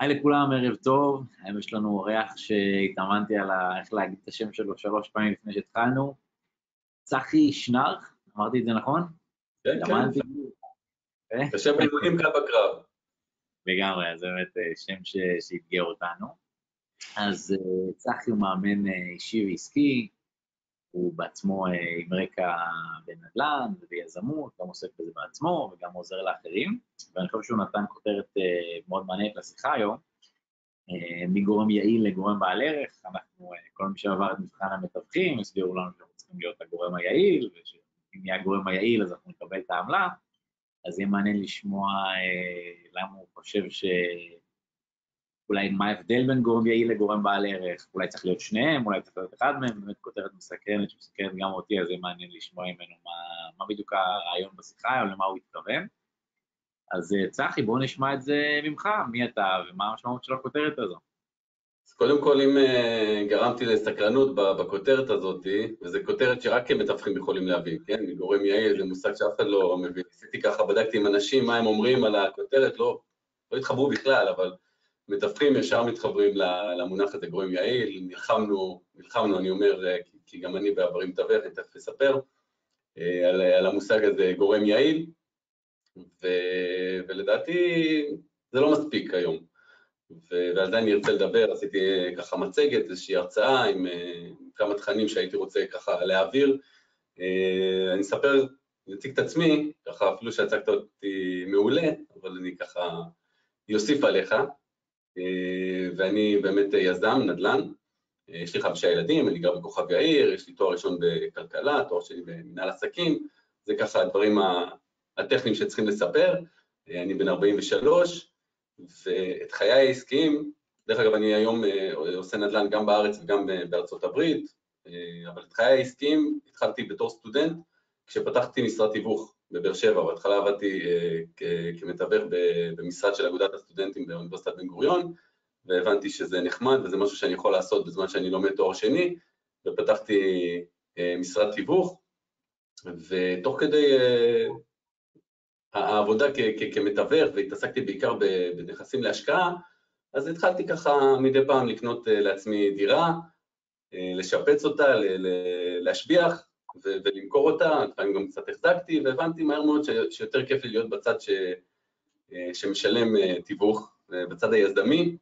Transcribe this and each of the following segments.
היי לכולם, ערב טוב. היום יש לנו אורח שהתאמנתי על איך להגיד את השם שלו 3 פעמים לפני שהתחלנו. צחי שנרך, אמרתי את זה נכון? כן. בשם מילואים כאן בקרב. לגמרי, זה באמת שם שהתגאה אותנו. אז צחי הוא מאמן אישי ועסקי, הוא בעצמו עם רקע בנדל"ן וביזמות, גם עוסק בזה בעצמו וגם עוזר לאחרים, ואני חושב שהוא נתן כותרת מאוד מעניינת לשיחה היום, מגורם יעיל לגורם בעל ערך. אנחנו, כל מי שעבר את מבחן המתווכים, הסבירו לנו שאנחנו צריכים להיות הגורם היעיל, ושאם יהיה הגורם היעיל אז אנחנו נקבל את העמלה, אז יהיה מעניין לשמוע למה הוא חושב אולי מה ההבדל בין גורם יעיל לגורם בעל ערך, אולי צריך להיות שניהם, אולי צריך להיות אחד מהם. באמת כותרת מסקרנת שמסקרנת גם אותי, אז זה מעניין לשמוע ממנו מה בדיוק הרעיון בשיחה או למה הוא התכוון. אז צחי, בואו נשמע את זה ממך, מי אתה ומה המשמעות של הכותרת הזו. אז קודם כל, אם גרמתי לסקרנות בכותרת הזאת, וזו כותרת שרק מתווכים יכולים להביא, כן? גורם יעיל זה מושג שאף אחד לא מבין. עשיתי ככה, בדקתי עם אנשים מה הם אומרים על הכותרת, לא התחברו בכלל, אבל מתווכים ישר מתחברים למונח הזה, גורם יעיל. נלחמנו, אני אומר, כי גם אני בעברים תווך, אני תכף אספר, על המושג הזה, גורם יעיל, ולדעתי זה לא מספיק היום, ועל זה אני ארצה לדבר. עשיתי ככה מצגת, איזושהי הרצאה עם כמה תכנים שהייתי רוצה ככה להעביר. אני אספר, נציג את עצמי, ככה אפילו שהצגת אותי מעולה, אבל אני ככה יוסיף עליך. ואני באמת יזם נדל"ן, יש לי 5 ילדים, אני גר בכוכב יאיר, יש לי תואר ראשון בכלכלה, תואר שלי במנהל עסקים. זה ככה הדברים הטכניים שצריכים לספר. אני בן 43, ואת חיי העסקיים, דרך אגב אני היום עושה נדל"ן גם בארץ וגם בארצות הברית, אבל את חיי העסקיים התחלתי בתור סטודנט, כשפתחתי משרד תיווך בבאר שבע. בהתחלה עבדתי כמתווך במשרד של אגודת הסטודנטים באוניברסיטת בן גוריון, והבנתי שזה נחמד וזה משהו שאני יכול לעשות בזמן שאני לומד תואר שני, ופתחתי משרד תיווך, ותוך כדי העבודה כמתווך, והתעסקתי בעיקר בנכסים להשקעה, אז התחלתי ככה מדי פעם לקנות לעצמי דירה, לשפץ אותה, להשביח, ולמכור אותה. לפעמים גם קצת החזקתי, והבנתי מהר מאוד שיותר כיף לי להיות בצד שמשלם תיווך, בצד היזמי,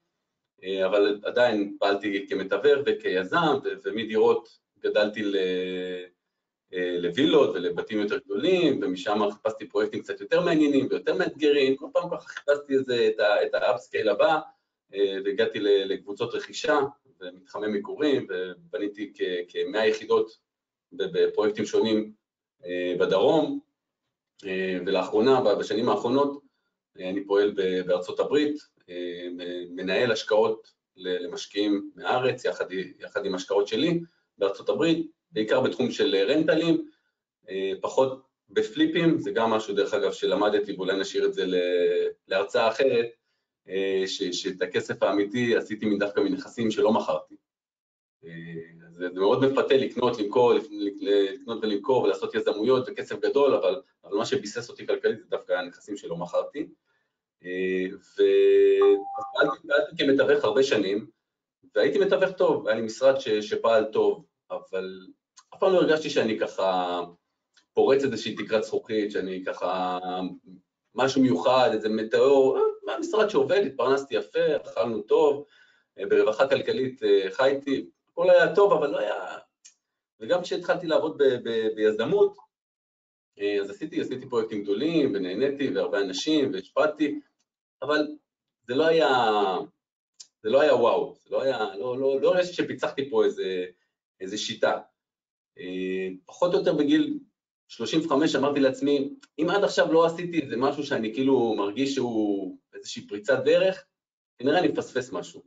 אבל עדיין פעלתי כמתווך וכיזם, ומדירות גדלתי לווילות ולבתים יותר גדולים, ומשם חיפשתי פרויקטים קצת יותר מעניינים ויותר מאתגרים. כל פעם ככה חיפשתי את האפסקייל הבא, והגעתי לקבוצות רכישה ומתחמי מגורים, ובניתי כ100 יחידות בפרויקטים שונים בדרום, ולאחרונה, בשנים האחרונות, אני פועל בארצות הברית, מנהל השקעות למשקיעים מהארץ, יחד עם השקעות שלי בארצות הברית, בעיקר בתחום של רנטלים, פחות בפליפים. זה גם משהו, דרך אגב, שלמדתי, ואולי נשאיר את זה להרצאה אחרת, שאת הכסף האמיתי עשיתי דווקא מנכסים שלא מכרתי. זה מאוד מפתה לקנות ולמכור ולעשות יזמויות וכסף גדול, אבל מה שביסס אותי כלכלית זה דווקא הנכסים שלא מכרתי. פעלתי כמתווך הרבה שנים, והייתי מתווך טוב, היה לי משרד שפעל טוב, אבל אף פעם לא הרגשתי שאני ככה פורץ איזושהי תקרת זכוכית, שאני ככה משהו מיוחד, איזה מטאור. המשרד שעובד, התפרנסתי יפה, אכלנו טוב, ברווחה כלכלית חייתי, הכל היה טוב, אבל לא היה... וגם כשהתחלתי לעבוד ביזמות, אז עשיתי פרויקטים גדולים, ונהניתי, והרבה אנשים, והשפעתי, אבל זה לא היה... זה לא היה וואו, זה לא היה... לא הרגשתי שפיצחתי פה איזה שיטה. פחות או יותר בגיל 35 אמרתי לעצמי, אם עד עכשיו לא עשיתי איזה משהו שאני כאילו מרגיש שהוא איזושהי פריצת דרך, כנראה אני מפספס משהו.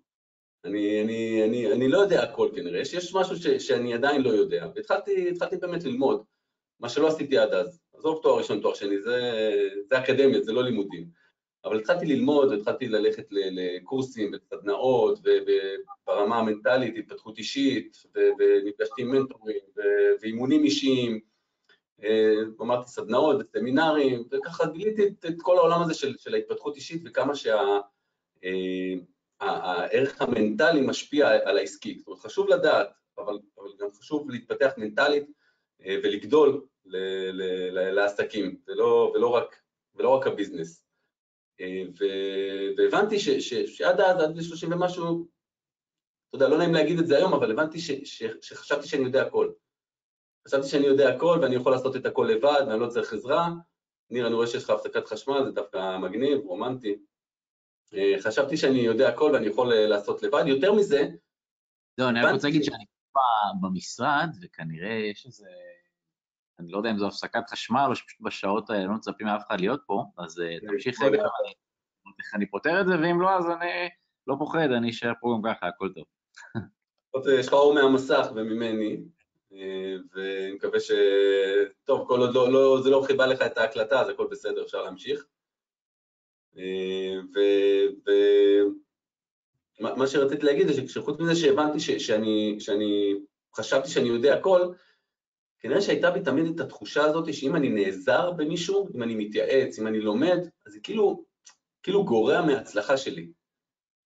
אני לא יודע הכל כנראה, יש משהו שאני עדיין לא יודע, והתחלתי באמת ללמוד, מה שלא עשיתי עד אז. עזוב תואר ראשון, תואר שני, זה אקדמיה, זה לא לימודים. אבל התחלתי ללמוד, והתחלתי ללכת לקורסים וסדנאות, וברמה המנטלית, התפתחות אישית, ונפגשתי עם מנטורים, ואימונים אישיים, אמרתי סדנאות וסמינרים, וככה גיליתי את כל העולם הזה של ההתפתחות אישית, וכמה הערך המנטלי משפיע על העסקי. זאת אומרת, חשוב לדעת, אבל גם חשוב להתפתח מנטלית ולגדול לעסקים, ולא רק הביזנס. והבנתי שעד ל-30 ומשהו, אתה יודע, לא נעים להגיד את זה היום, אבל הבנתי שחשבתי שאני יודע הכל. חשבתי שאני יודע הכל, ואני יכול לעשות את הכל לבד, ואני לא צריך עזרה. ניר, אני רואה שיש לך הפסקת חשמל, זה דווקא מגניב, רומנטי. חשבתי שאני יודע הכל, ואני יכול לעשות לבד. יותר מזה... לא, אני רוצה להגיד שאני במשרד, וכנראה יש איזה... אני לא יודע אם זו הפסקת חשמל, או שפשוט בשעות האלה לא מצפים מאף אחד להיות פה, אז תמשיך רגע, אני פותר את זה, ואם לא, אז אני לא פוחד, אני אשאר פה גם ככה, הכל טוב. יש לך אור מהמסך וממני, ואני מקווה ש... טוב, כל עוד לא, זה לא חיבה לך את ההקלטה, אז הכל בסדר, אפשר להמשיך. מה שרציתי להגיד זה שחוץ מזה שהבנתי שאני חשבתי שאני יודע הכל, כנראה שהייתה בי תמיד את התחושה הזאת שאם אני נעזר במישהו, אם אני מתייעץ, אם אני לומד, אז זה כאילו גורע מההצלחה שלי.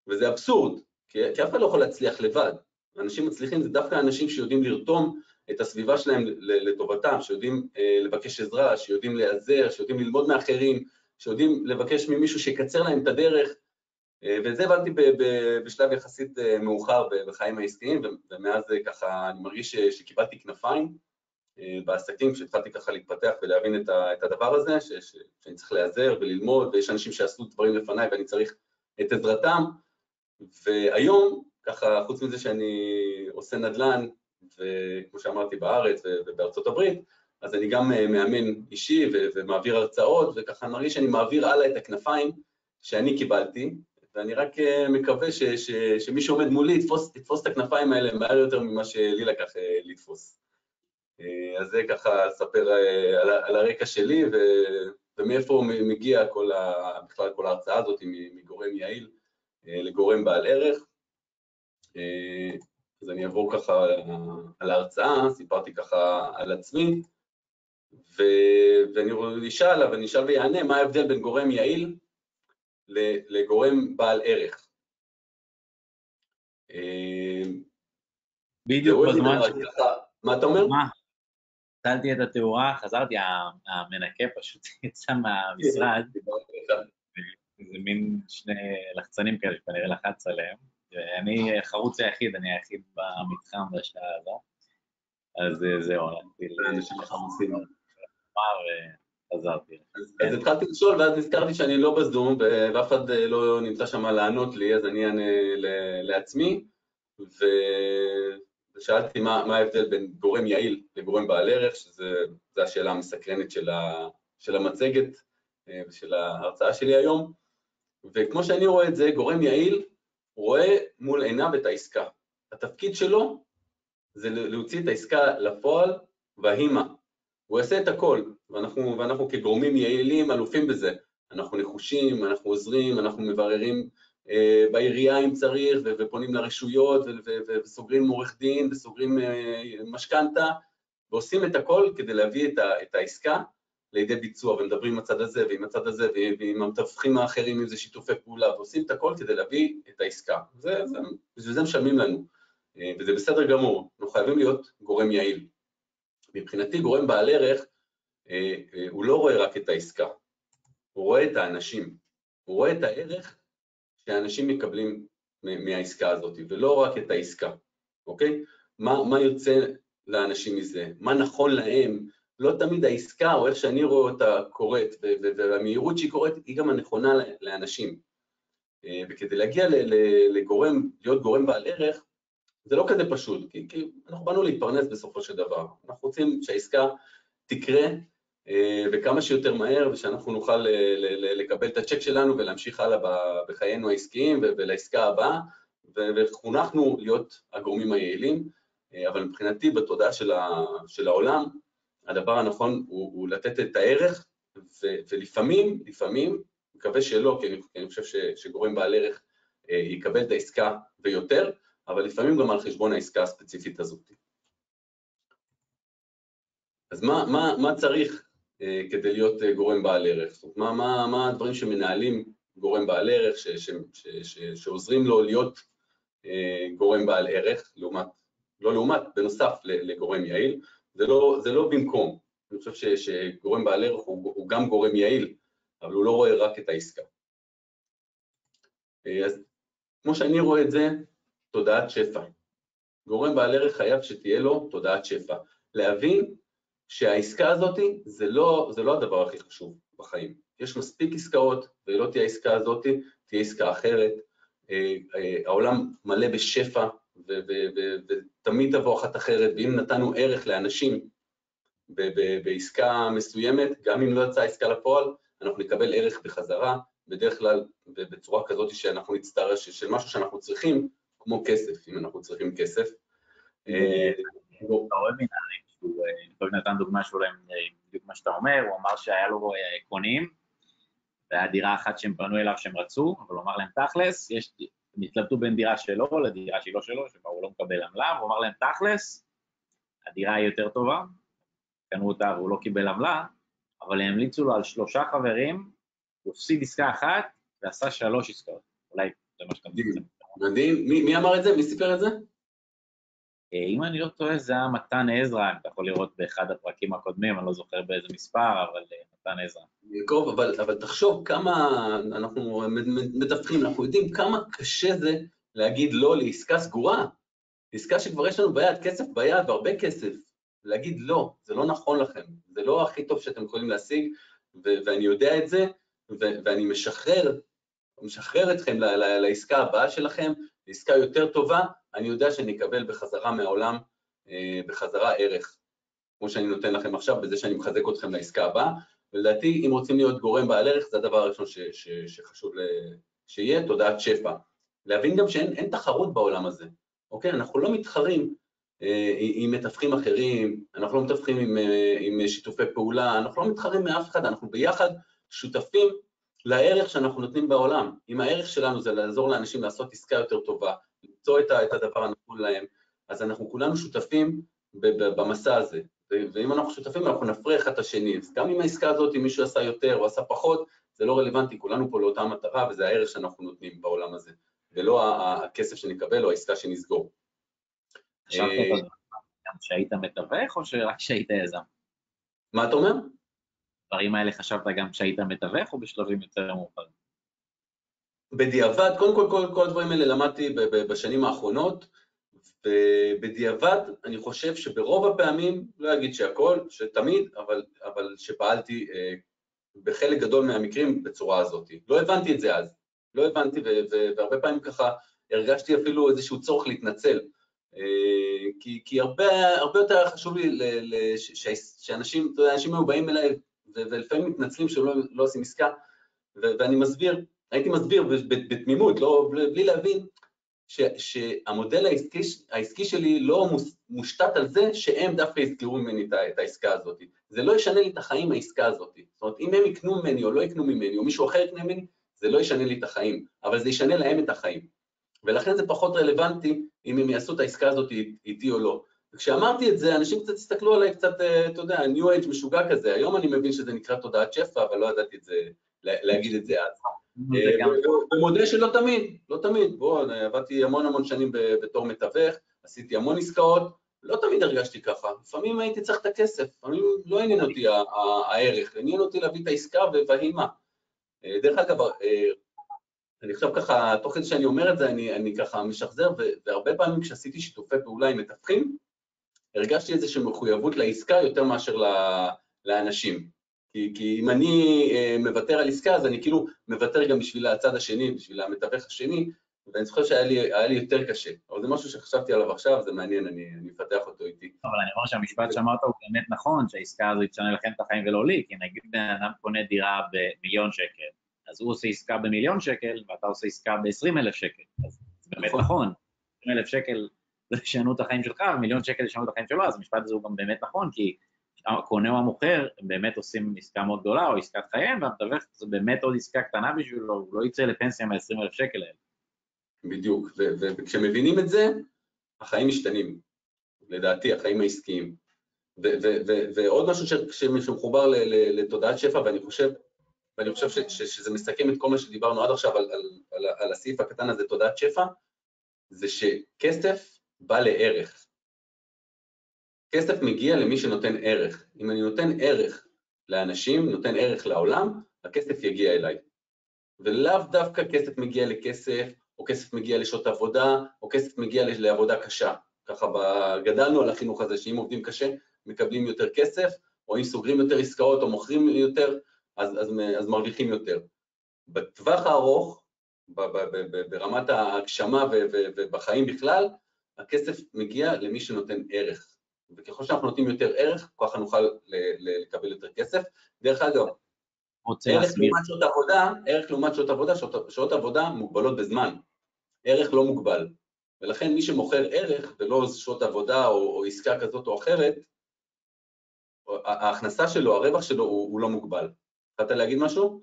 וזה אבסורד, כי אף אחד לא יכול להצליח לבד. אנשים מצליחים זה דווקא אנשים שיודעים לרתום את הסביבה שלהם לטובתם, שיודעים לבקש עזרה, שיודעים להיעזר, שיודעים ללמוד מאחרים, שיודעים לבקש ממישהו שיקצר להם את הדרך, וזה הבנתי בשלב יחסית מאוחר בחיים העסקיים, ומאז ככה אני מרגיש שקיבלתי כנפיים, בעסקים, כשהתחלתי ככה להתפתח ולהבין את הדבר הזה, שאני צריך להיעזר וללמוד, ויש אנשים שעשו דברים לפניי ואני צריך את עזרתם, והיום, ככה, חוץ מזה שאני עושה נדל"ן, וכמו שאמרתי, בארץ ובארצות הברית, אז אני גם מאמן אישי ומעביר הרצאות, וככה אני מרגיש שאני מעביר הלאה את הכנפיים שאני קיבלתי, ואני רק מקווה שמי שעומד מולי יתפוס את הכנפיים האלה מהר יותר ממה שלי לקח לתפוס. אז זה ככה ספר על הרקע שלי ומאיפה מגיע בכלל כל ההרצאה הזאת מגורם יעיל לגורם בעל ערך. אז אני אעבור ככה על ההרצאה, סיפרתי ככה על עצמי, ואני אשאל ויענה מה ההבדל בין גורם יעיל לגורם בעל ערך. בדיוק בזמן ש... מה אתה אומר? תלתי את התאורה, חזרתי, המנקה פשוט יצא מהמשרד, זה מין שני לחצנים כאלה שכנראה לחץ עליהם, ואני חרוץ היחיד, אני היחיד במתחם בשעה הזו, אז זהו, הלכתי לחרוצים וחזרתי. אז התחלתי לשאול ואז נזכרתי שאני לא בזום, ואף אחד לא נמצא שם לענות לי, אז אני אענה לעצמי, שאלתי מה ההבדל בין גורם יעיל לגורם בעל ערך, שזו השאלה המסקרנת של המצגת ושל ההרצאה שלי היום. וכמו שאני רואה את זה, גורם יעיל רואה מול עיניו את העסקה. התפקיד שלו זה להוציא את העסקה לפועל והימה. הוא יעשה את הכל, ואנחנו כגורמים יעילים אלופים בזה. אנחנו נחושים, אנחנו עוזרים, אנחנו מבררים, בעירייה אם צריך, ופונים לרשויות, וסוגרים עורך דין, וסוגרים משכנתה, ועושים את הכל כדי להביא את העסקה לידי ביצוע, ומדברים עם הצד הזה, ועם הצד הזה, ועם המתווכים האחרים, אם זה שיתופי פעולה, ועושים את הכל כדי להביא את העסקה. וזה משלמים לנו, וזה בסדר גמור, אנחנו חייבים להיות גורם יעיל. מבחינתי, גורם בעל ערך, הוא לא רואה רק את העסקה, הוא רואה את האנשים, הוא רואה את הערך, שאנשים מקבלים מהעסקה הזאת, ולא רק את העסקה, אוקיי? מה יוצא לאנשים מזה? מה נכון להם? לא תמיד העסקה, או איך שאני רואה אותה קורית, והמהירות שהיא קורית, היא גם הנכונה לאנשים. וכדי להגיע לגורם, להיות גורם בעל ערך, זה לא כזה פשוט, כי אנחנו באנו להתפרנס בסופו של דבר. אנחנו רוצים שהעסקה תקרה, וכמה שיותר מהר, ושאנחנו נוכל לקבל את הצ'ק שלנו ולהמשיך הלאה בחיינו העסקיים ולעסקה הבאה, וחונכנו להיות הגורמים היעילים, אבל מבחינתי בתודעה של העולם, הדבר הנכון הוא לתת את הערך, ולפעמים, מקווה שלא, כי אני חושב שגורם בעל ערך יקבל את העסקה ויותר, אבל לפעמים גם על חשבון העסקה הספציפית הזאת. אז מה צריך? כדי להיות גורם בעל ערך. מה הדברים שמנהלים גורם בעל ערך, שעוזרים לו להיות גורם בעל ערך, בנוסף לגורם יעיל, זה לא במקום. אני חושב שגורם בעל ערך הוא גם גורם יעיל, אבל הוא לא רואה רק את העסקה. אז כמו שאני רואה את זה, תודעת שפע. גורם בעל ערך חייב שתהיה לו תודעת שפע. להבין שהעסקה הזאת זה לא הדבר הכי חשוב בחיים. יש מספיק עסקאות, ולא תהיה העסקה הזאת, תהיה עסקה אחרת. העולם מלא בשפע, ותמיד תבוא אחת אחרת, ואם נתנו ערך לאנשים בעסקה מסוימת, גם אם לא יצאה עסקה לפועל, אנחנו נקבל ערך בחזרה, בדרך כלל בצורה כזאת שאנחנו נצטרך של משהו שאנחנו צריכים, כמו כסף, אם אנחנו צריכים כסף. טוב, נתן דוגמה שלו עם בדיוק מה שאתה אומר, הוא אמר שהיה לו קונים, והיה דירה אחת שהם פנו אליו שהם רצו, אבל הוא אמר להם תכלס, הם התלבטו בין דירה שלו לדירה שהיא לא שלו, שבה הוא לא מקבל עמלה, הוא אמר להם תכלס, הדירה היא יותר טובה, קנו אותה והוא לא קיבל עמלה, אבל הם המליצו לו על 3 חברים, הוא הפסיד עסקה אחת ועשה 3 עסקאות, אולי זה מה שאתה מבין. מדהים, מי אמר את זה? מי סיפר את זה? אם אני לא טועה, זה היה מתן עזרא, אתה יכול לראות באחד הפרקים הקודמים, אני לא זוכר באיזה מספר, אבל מתן עזרא. יעקב, אבל תחשוב כמה אנחנו מדווחים, אנחנו יודעים כמה קשה זה להגיד לא לעסקה סגורה, עסקה שכבר יש לנו ביד, כסף ביד והרבה כסף, להגיד לא, זה לא נכון לכם, זה לא הכי טוב שאתם יכולים להשיג, ואני יודע את זה, ואני משחרר אתכם לעסקה הבאה שלכם, לעסקה יותר טובה, אני יודע שאני אקבל בחזרה מהעולם, בחזרה ערך, כמו שאני נותן לכם עכשיו, בזה שאני מחזק אתכם לעסקה הבאה, ולדעתי, אם רוצים להיות גורם בעל ערך, זה הדבר הראשון שחשוב שיהיה, תודעת שפע. להבין גם שאין תחרות בעולם הזה, אוקיי? אנחנו לא מתחרים עם מתווכים אחרים, אנחנו לא מתווכים עם שיתופי פעולה, אנחנו לא מתחרים מאף אחד, אנחנו ביחד שותפים לערך שאנחנו נותנים בעולם. אם הערך שלנו זה לעזור לאנשים לעשות עסקה יותר טובה, למצוא את הדבר הנכון להם, אז אנחנו כולנו שותפים במסע הזה, ואם אנחנו שותפים אנחנו נפרה אחד את השני, אז גם אם העסקה הזאת, אם מישהו עשה יותר או עשה פחות, זה לא רלוונטי, כולנו פה לאותה מטרה, וזה הערך שאנחנו נותנים בעולם הזה, ולא הכסף שנקבל או העסקה שנסגור. חשבת גם שהיית מתווך או שרק שהיית יזם? מה אתה אומר? דברים האלה חשבת גם שהיית מתווך או בשלבים יותר מאוחרים? בדיעבד, כל הדברים האלה למדתי בשנים האחרונות, ובדיעבד אני חושב שברוב הפעמים, לא אגיד שהכל, שתמיד, אבל שפעלתי בחלק גדול מהמקרים בצורה הזאת. לא הבנתי את זה אז, לא הבנתי, והרבה פעמים ככה הרגשתי אפילו איזשהו צורך להתנצל, כי הרבה יותר חשוב לי שאנשים היו באים אליי, ולפעמים מתנצלים שהם לא עושים עסקה, ואני מסביר, הייתי מסביר בתמימות, בלי להבין שהמודל העסקי שלי לא מושתת על זה שהם דווקא יזכרו ממני את העסקה הזאת. זה לא ישנה לי את החיים העסקה הזאת. זאת אומרת, אם הם יקנו ממני או לא יקנו ממני, או מישהו אחר יקנה ממני, זה לא ישנה לי את החיים, אבל זה ישנה להם את החיים. ולכן זה פחות רלוונטי אם הם יעשו את העסקה הזאת איתי או לא. וכשאמרתי את זה, אנשים קצת הסתכלו עליי קצת, אתה יודע, ניו אייג' משוגע כזה. היום אני מבין שזה נקרא תודעת שפע, אבל לא ידעתי להגיד את זה אז. במודל שלא תמיד, לא תמיד, עבדתי המון שנים בתור מתווך, עשיתי המון עסקאות, לא תמיד הרגשתי ככה, לפעמים הייתי צריך את הכסף, לפעמים לא עניין אותי הערך, עניין אותי להביא את העסקה והאימה. דרך אגב, אני חושב ככה, תוך כדי שאני אומר את זה, אני ככה משחזר, והרבה פעמים כשעשיתי שיתופי פעולה עם מתווכים, הרגשתי איזושהי מחויבות לעסקה יותר מאשר לאנשים. כי אם אני מוותר על עסקה, אז אני כאילו מוותר גם בשביל הצד השני, בשביל המתווך השני, ואני זוכר שהיה לי יותר קשה. אבל זה משהו שחשבתי עליו עכשיו, זה מעניין, אני אפתח אותו איתי. אבל אני אומר שהמשפט שאמרת הוא באמת נכון, שהעסקה הזו ישנה לכם את החיים ולא לי, כי נגיד אדם קונה דירה במיליון שקל, אז הוא עושה עסקה במיליון שקל, ואתה עושה עסקה ב20,000 שקל, אז זה באמת נכון. 20,000 שקל ישנו את החיים שלך, ומיליון שקל ישנו את החיים שלו, אז המשפט הזה הוא גם באמת נכון, כי הקונה או המוכר, הם באמת עושים עסקה מאוד גדולה, או עסקת חיים, והמתווך זה באמת עוד עסקה קטנה בשבילו, הוא לא יצא לפנסיה מה-20,000 שקל האלה. בדיוק, וכשמבינים את זה, החיים משתנים, לדעתי, החיים העסקיים. ועוד משהו שמחובר לתודעת שפע, ואני חושב, ואני חושב שזה מסכם את כל מה שדיברנו עד עכשיו על הסעיף הקטן הזה, תודעת שפע, זה שכסף בא לערך. כסף מגיע למי שנותן ערך. אם אני נותן ערך לאנשים, נותן ערך לעולם, הכסף יגיע אליי. ולאו דווקא כסף מגיע לכסף, או כסף מגיע לשעות עבודה, או כסף מגיע לעבודה קשה. ככה גדלנו על החינוך הזה, שאם עובדים קשה, מקבלים יותר כסף, או אם סוגרים יותר עסקאות, או מוכרים יותר, אז מרוויחים יותר. בטווח הארוך, ברמת ההגשמה ובחיים בכלל, הכסף מגיע למי שנותן ערך. וככל שאנחנו נותנים יותר ערך, ככה נוכל לקבל יותר כסף. דרך אגב, ערך לעומת שעות עבודה, שעות עבודה מוגבלות בזמן. ערך לא מוגבל. ולכן מי שמוכר ערך, ולא שעות עבודה או עסקה כזאת או אחרת, ההכנסה שלו, הרווח שלו, הוא לא מוגבל. אתה להגיד משהו?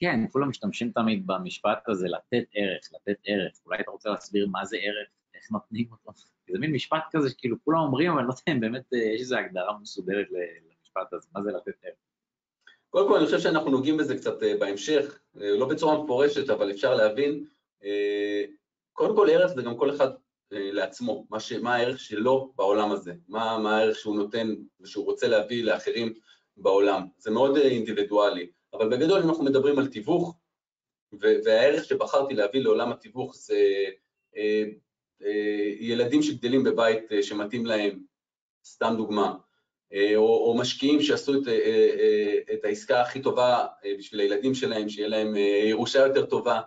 כן, כולם משתמשים תמיד במשפט הזה, לתת ערך, לתת ערך. אולי אתה רוצה להסביר מה זה ערך, איך נותנים אותו. זה מין משפט כזה שכאילו כולם אומרים, אבל נותנים, באמת יש איזו הגדרה מסודרת למשפט הזה, מה זה לתת ערך? קודם כל, אני חושב שאנחנו נוגעים בזה קצת בהמשך, לא בצורה מפורשת, אבל אפשר להבין, קודם כל ערך זה גם כל אחד לעצמו, מה הערך שלו בעולם הזה, מה הערך שהוא נותן ושהוא רוצה להביא לאחרים בעולם, זה מאוד אינדיבידואלי, אבל בגדול אם אנחנו מדברים על תיווך, והערך שבחרתי להביא לעולם התיווך זה ילדים שגדלים בבית שמתאים להם, סתם דוגמה, או משקיעים שעשו את העסקה הכי טובה בשביל הילדים שלהם, שיהיה להם ירושה יותר טובה,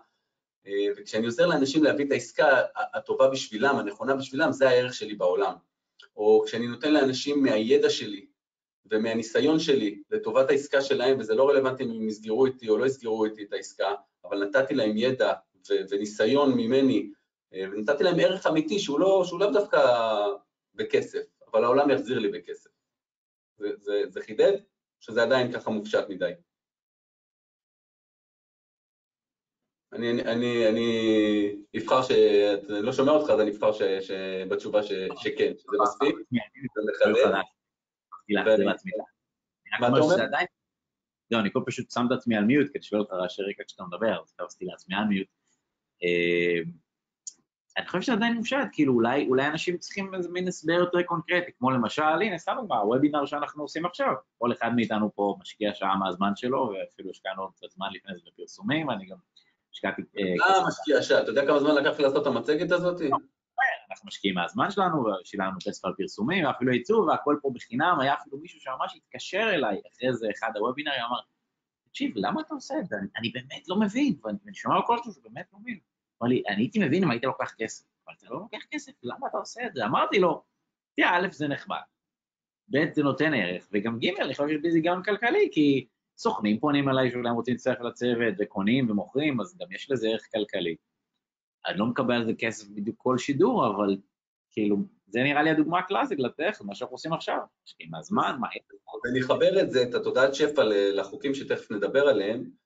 וכשאני עוזר לאנשים להביא את העסקה הטובה בשבילם, הנכונה בשבילם, זה הערך שלי בעולם. או כשאני נותן לאנשים מהידע שלי ומהניסיון שלי לטובת העסקה שלהם, וזה לא רלוונטי אם יסגרו איתי או לא יסגרו איתי את העסקה, אבל נתתי להם ידע וניסיון ממני, ונתתי להם ערך אמיתי שהוא לא דווקא בכסף, אבל העולם יחזיר לי בכסף. זה חידד, שזה עדיין ככה מופשט מדי. אני אבחר שאתה לא שומע אותך, אז אני אבחר שבתשובה שכן, שזה מספיק. אני כל פשוט שם את עצמי על מיוט, כדי שואל אותך רעשי רקע כשאתה מדבר, אז תרסתי לעצמי על מיוט. אני חושב שזה עדיין מופשט, כאילו אולי אנשים צריכים איזה מין הסבר יותר קונקרטי, כמו למשל, הנה, סתם דוגמה, הוובינר שאנחנו עושים עכשיו, כל אחד מאיתנו פה משקיע שעה מהזמן שלו, ואפילו השקענו עוד זמן לפני זה בפרסומים, אני גם השקעתי... משקיע שעה, אתה יודע כמה זמן לקח לעשות את המצגת הזאת? אנחנו משקיעים מהזמן שלנו, ושילמנו כסף על פרסומים, ואפילו ייצוא, והכל פה בחינם, היה אפילו מישהו שממש התקשר אליי, אחרי זה אחד הוובינרים אמר, תקשיב, למה אתה עושה את זה? אני באמת לא מבין, ואני שומע כל משהו שבאמת לא מבין. אמר לי, אני הייתי מבין אם היית לוקח כסף, אבל אתה לא לוקח כסף, למה אתה עושה את זה? אמרתי לו, תראה, א' זה נחמד, ב' זה נותן ערך, וגם ג' אני חושב שזה גם כלכלי, כי סוכנים פונים אליי שאולי הם רוצים להצטרף לצוות, וקונים ומוכרים, אז גם יש לזה ערך כלכלי. אני לא מקבל על זה כסף בדיוק כל שידור, אבל כאילו, זה נראה לי הדוגמה הקלאסית לתכף, מה שאנחנו עושים עכשיו, עם הזמן, מה... ונחבר את זה, את התודעת שפע לחוקים שתכף נדבר עליהם,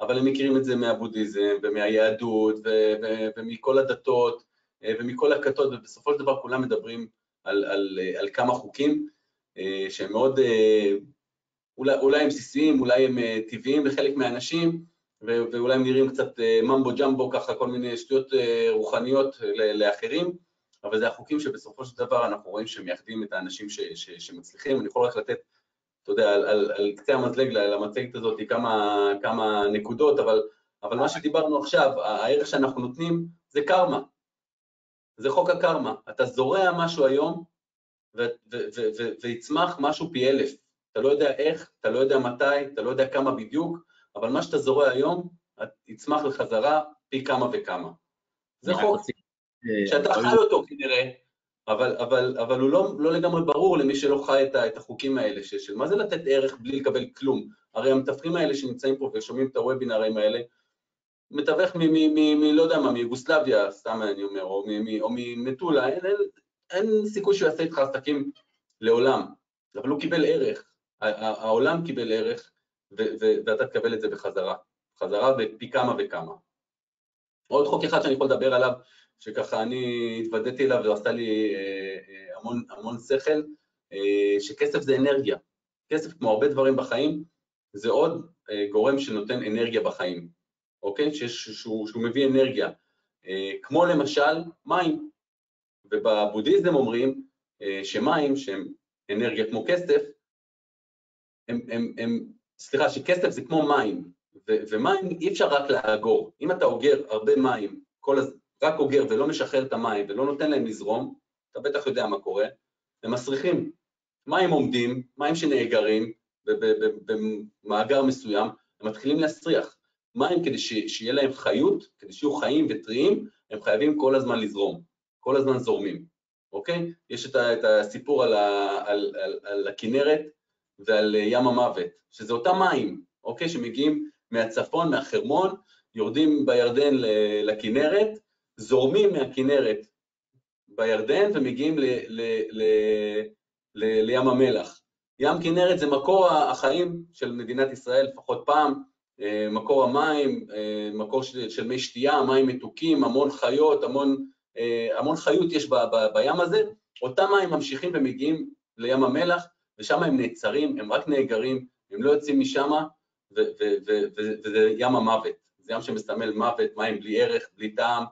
אבל הם מכירים את זה מהבודהיזם ומהיהדות ומכל הדתות ומכל הכתות, ובסופו של דבר כולם מדברים על כמה חוקים שהם מאוד, אולי הם בסיסיים, אולי הם טבעיים לחלק מהאנשים, ואולי הם נראים קצת ממבו ג'מבו, ככה כל מיני שטויות רוחניות לאחרים, אבל זה החוקים שבסופו של דבר אנחנו רואים שמייחדים את האנשים שמצליחים. אני יכול רק לתת, אתה יודע, על קצה המזלג למצגת הזאת כמה נקודות, אבל מה שדיברנו עכשיו, הערך שאנחנו נותנים זה קרמה, זה חוק הקרמה. אתה זורע משהו היום ויצמח משהו פי אלף, אתה לא יודע איך, אתה לא יודע מתי, אתה לא יודע כמה בדיוק, אבל מה שאתה זורע היום יצמח לחזרה פי כמה וכמה. זה חוק שאתה חי אותו כנראה, אבל הוא לא לגמרי ברור למי שלא חי את החוקים האלה, של מה זה לתת ערך בלי לקבל כלום. הרי המתווכים האלה שנמצאים פה ושומעים את הוובינרים האלה, מתווך לא יודע מה, מיוגוסלביה, סתם אני אומר, או ממטולה, אין סיכוי שהוא יעשה איתך עסקים לעולם, אבל הוא קיבל ערך, העולם קיבל ערך, ואתה תקבל את זה בחזרה, חזרה ופי כמה וכמה. עוד חוק אחד שאני יכול לדבר עליו, שככה אני התוודעתי אליו ועשתה לי המון שכל, שכסף זה אנרגיה. כסף, כמו הרבה דברים בחיים, זה עוד גורם שנותן אנרגיה בחיים, אוקיי? שהוא מביא אנרגיה. כמו למשל מים, ובבודהיזם אומרים שמים, שהם אנרגיה כמו כסף, סליחה, שכסף זה כמו מים, ומים אי אפשר רק לאגור. אם אתה אוגר הרבה מים, רק אוגר ולא משחרר את המים ולא נותן להם לזרום, אתה בטח יודע מה קורה, הם מסריחים. מים עומדים, מים שנאגרים במאגר מסוים, הם מתחילים להסריח. מים, כדי שיהיה להם חיות, כדי שיהיו חיים וטריים, הם חייבים כל הזמן לזרום, כל הזמן זורמים, אוקיי? יש את הסיפור על הכנרת ועל ים המוות, שזה אותם מים, אוקיי? שמגיעים מהצפון, מהחרמון, יורדים בירדן לכנרת, זורמים מהכנרת בירדן ומגיעים לים המלח. ים כנרת זה מקור החיים של מדינת ישראל, לפחות פעם, מקור המים, מקור של מי שתייה, מים מתוקים, המון חיות, המון חיות יש בים הזה. אותם מים ממשיכים ומגיעים לים המלח, ושם הם נעצרים, הם רק נאגרים, הם לא יוצאים משם, וזה ים המוות. זה ים שמסמל מוות, מים בלי ערך, בלי טעם,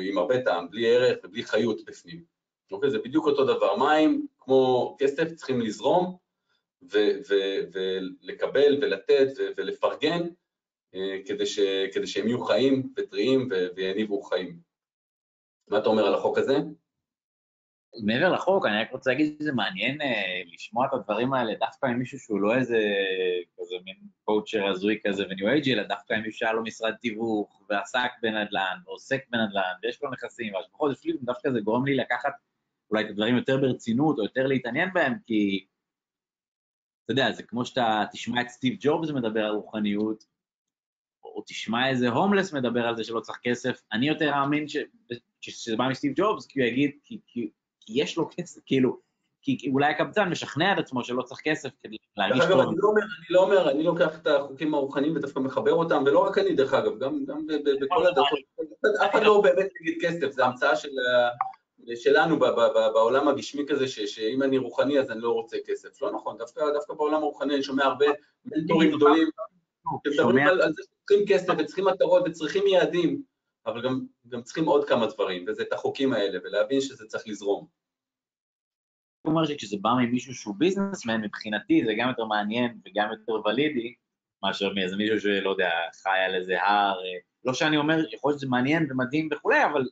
עם הרבה טעם, בלי ערך ובלי חיות בפנים. אוקיי, זה בדיוק אותו דבר. מים, כמו כסף, צריכים לזרום, ולקבל ולתת ולפרגן, כדי שהם יהיו חיים וטריים ויניבו חיים. מה אתה אומר על החוק הזה? מעבר לחוק, אני רק רוצה להגיד שזה מעניין לשמוע את הדברים האלה, דווקא עם מישהו שהוא לא איזה מין קואוצ'ר הזוי כזה וניו אייג', אלא דווקא עם מישהו שהיה לו משרד תיווך, ועסק בנדל"ן, ועוסק בנדל"ן, ויש לו נכסים, והשבחות השליטים, דווקא זה גורם לי לקחת אולי את הדברים יותר ברצינות, או יותר להתעניין בהם, כי אתה יודע, זה כמו שאתה תשמע את סטיב ג'ובס מדבר על רוחניות, או תשמע איזה הומלס מדבר על זה שלא צריך כסף, אני יותר מאמין שזה בא מסטיב ג'ובס, כי הוא יגיד, כי יש לו כסף, כאילו, כי אולי הקבצן משכנע את עצמו שלא צריך כסף כדי להגיש טוב. אגב, אני לוקח את החוקים הרוחניים ודווקא מחבר אותם, ולא רק אני, דרך אגב, גם בכל הדרכות. אף אחד לא באמת נגיד כסף, זו המצאה שלנו בעולם הגשמי כזה, שאם אני רוחני אז אני לא רוצה כסף. לא נכון, דווקא בעולם הרוחני אני שומע הרבה מנטורים גדולים, שמדברים על זה שצריכים כסף וצריכים מטרות וצריכים יעדים, אבל גם צריכים עוד כמה דברים, וזה את החוקים האלה, ולהבין שזה צריך לזרום. אני אומר שכשזה בא ממישהו שהוא ביזנסמן, מבחינתי זה גם יותר מעניין וגם יותר ולידי, מאשר מאיזה מישהו שלא יודע, חי על איזה הר, לא שאני אומר, יכול להיות שזה מעניין ומדהים וכולי, אבל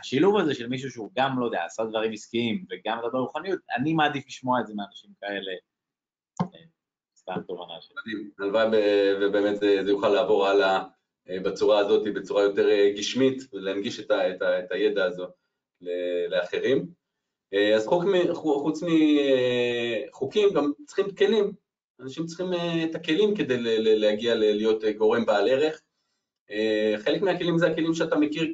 השילוב הזה של מישהו שהוא גם, לא יודע, עשה דברים עסקיים וגם את הרוחניות, אני מעדיף לשמוע את זה מאנשים כאלה, סתם תובנה שלי. מדהים, הלוואי ובאמת זה יוכל לעבור הלאה בצורה הזאת, בצורה יותר גשמית, ולהנגיש את הידע הזו לאחרים. אז חוץ מחוקים, גם צריכים כלים. אנשים צריכים את הכלים כדי להגיע להיות גורם בעל ערך. חלק מהכלים זה הכלים שאתה מכיר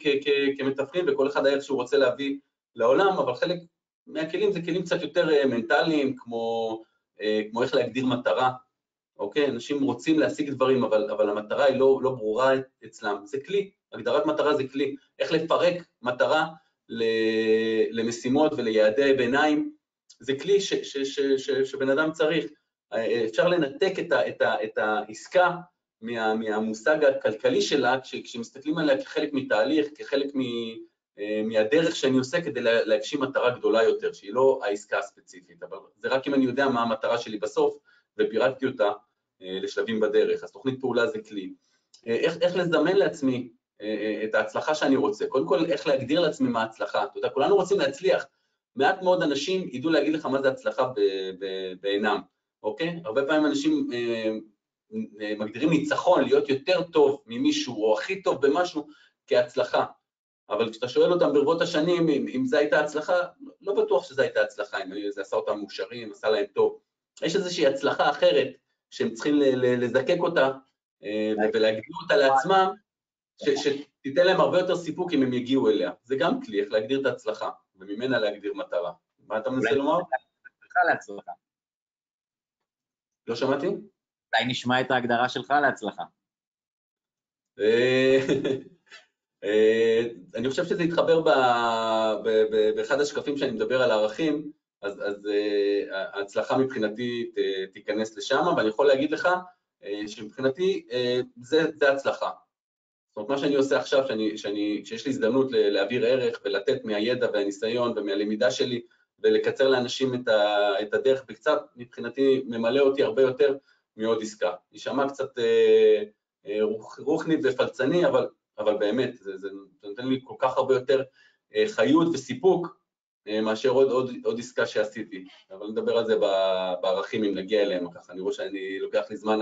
כמתווכים, וכל אחד הערך שהוא רוצה להביא לעולם, אבל חלק מהכלים זה כלים קצת יותר מנטליים, כמו איך להגדיר מטרה. אוקיי? אנשים רוצים להשיג דברים, אבל המטרה היא לא ברורה אצלם. זה כלי, הגדרת מטרה זה כלי. איך לפרק מטרה למשימות וליעדי ביניים, זה כלי שבן אדם צריך. אפשר לנתק את העסקה מהמושג הכלכלי שלה, כשמסתכלים עליה כחלק מתהליך, כחלק מהדרך שאני עושה כדי להגשים מטרה גדולה יותר, שהיא לא העסקה הספציפית, אבל זה רק אם אני יודע מה המטרה שלי בסוף, ופירטתי אותה לשלבים בדרך. אז תוכנית פעולה זה כלי. איך לזמן לעצמי את ההצלחה שאני רוצה? קודם כל, איך להגדיר לעצמי מה ההצלחה? אתה יודע, כולנו רוצים להצליח. מעט מאוד אנשים ידעו להגיד לך מה זה הצלחה בעינם, אוקיי? הרבה פעמים אנשים מגדירים ניצחון, להיות יותר טוב ממישהו, או הכי טוב במשהו, כהצלחה. אבל כשאתה שואל אותם ברבות השנים, אם זו הייתה הצלחה, לא בטוח שזו הייתה הצלחה, אם זה עשה אותם מאושרים, עשה להם טוב. יש איזושהי הצלחה אחרת שהם צריכים לזקק אותה ולהגדיר אותה לעצמם, שתיתן להם הרבה יותר סיפוק אם הם יגיעו אליה. זה גם כלי, איך להגדיר את ההצלחה, וממנה להגדיר מטרה. מה אתה מנסה לומר? אולי להצלחה. לא שמעתי? אולי נשמע את ההגדרה שלך להצלחה. אני חושב שזה יתחבר באחד השקפים שאני מדבר על הערכים, אז ההצלחה מבחינתי תיכנס לשם, ואני יכול להגיד לך שמבחינתי זה הצלחה. זאת אומרת, מה שאני עושה עכשיו, שיש לי הזדמנות להעביר ערך ולתת מהידע והניסיון ומהלמידה שלי, ולקצר לאנשים את הדרך בקצת, מבחינתי ממלא אותי הרבה יותר מעוד עסקה. נשמע קצת רוחנית ופלצני, אבל באמת, זה נותן לי כל כך הרבה יותר חיות וסיפוק, מאשר עוד עסקה שעשיתי. אבל נדבר על זה בערכים אם נגיע אליהם, ככה אני רואה שאני לוקח לי זמן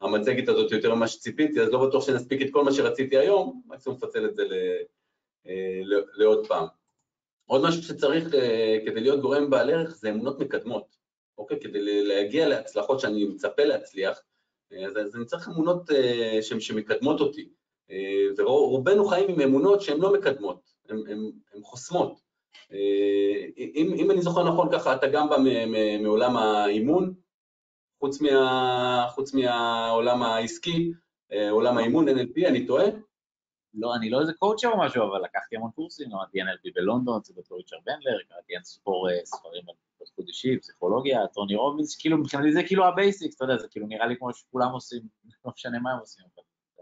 המצגת הזאת יותר ממה שציפיתי, אז לא בטוח שנספיק את כל מה שרציתי היום, מקסימום נפצל את זה לעוד פעם. עוד משהו שצריך כדי להיות גורם בעל ערך זה אמונות מקדמות, אוקיי? כדי להגיע להצלחות שאני מצפה להצליח, אז אני צריך אמונות שמקדמות אותי, ורובנו חיים עם אמונות שהן לא מקדמות, הן חוסמות. אם אני זוכר נכון ככה, אתה גם בא מעולם האימון, חוץ מהעולם העסקי, עולם האימון, NLP, אני טועה? לא, אני לא איזה קואוצ'ר או משהו, אבל לקחתי המון קורסים, למדתי NLP בלונדון, אצל ריצ'רד בנדלר, קראתי אין ספור ספרים בתחום אישי, פסיכולוגיה, טוני רובינס, כאילו מבחינתי זה כאילו הבייסיקס, אתה יודע, זה כאילו נראה לי כמו שכולם עושים, לא משנה מה הם עושים.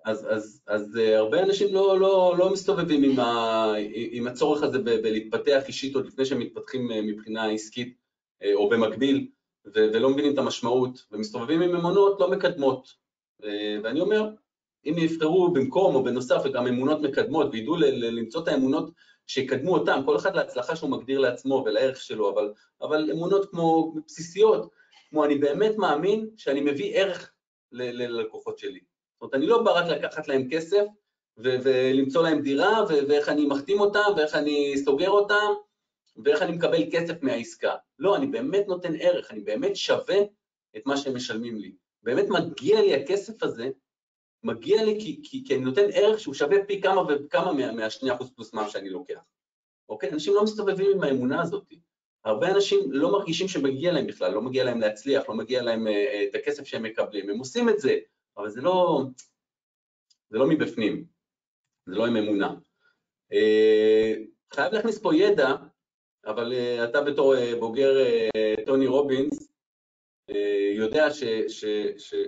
אז הרבה אנשים לא מסתובבים עם הצורך הזה בלהתפתח אישית עוד לפני שהם מתפתחים מבחינה עסקית או במקביל, ולא מבינים את המשמעות, ומסתובבים עם אמונות לא מקדמות. ואני אומר, אם יבחרו במקום או בנוסף גם אמונות מקדמות, וידעו למצוא את האמונות שיקדמו אותם, כל אחד להצלחה שהוא מגדיר לעצמו ולערך שלו, אבל אמונות כמו בסיסיות, כמו אני באמת מאמין שאני מביא ערך ללקוחות שלי. זאת אומרת, אני לא בא רק לקחת להם כסף, ולמצוא להם דירה, ואיך אני מחתים אותם, ואיך אני סוגר אותם, ואיך אני מקבל כסף מהעסקה. לא, אני באמת נותן ערך, אני באמת שווה את מה שהם משלמים לי. באמת מגיע לי הכסף הזה, מגיע לי כי אני נותן ערך שהוא שווה פי כמה וכמה מה2% פלוס מה שאני לוקח. אוקיי? אנשים לא מסתובבים עם האמונה הזאת. הרבה אנשים לא מרגישים שמגיע להם בכלל, לא מגיע להם להצליח, לא מגיע להם את הכסף שהם מקבלים. הם עושים את זה, אבל זה לא מבפנים, זה לא עם אמונה. חייב להכניס פה ידע, אבל אתה בתור בוגר טוני רובינס יודע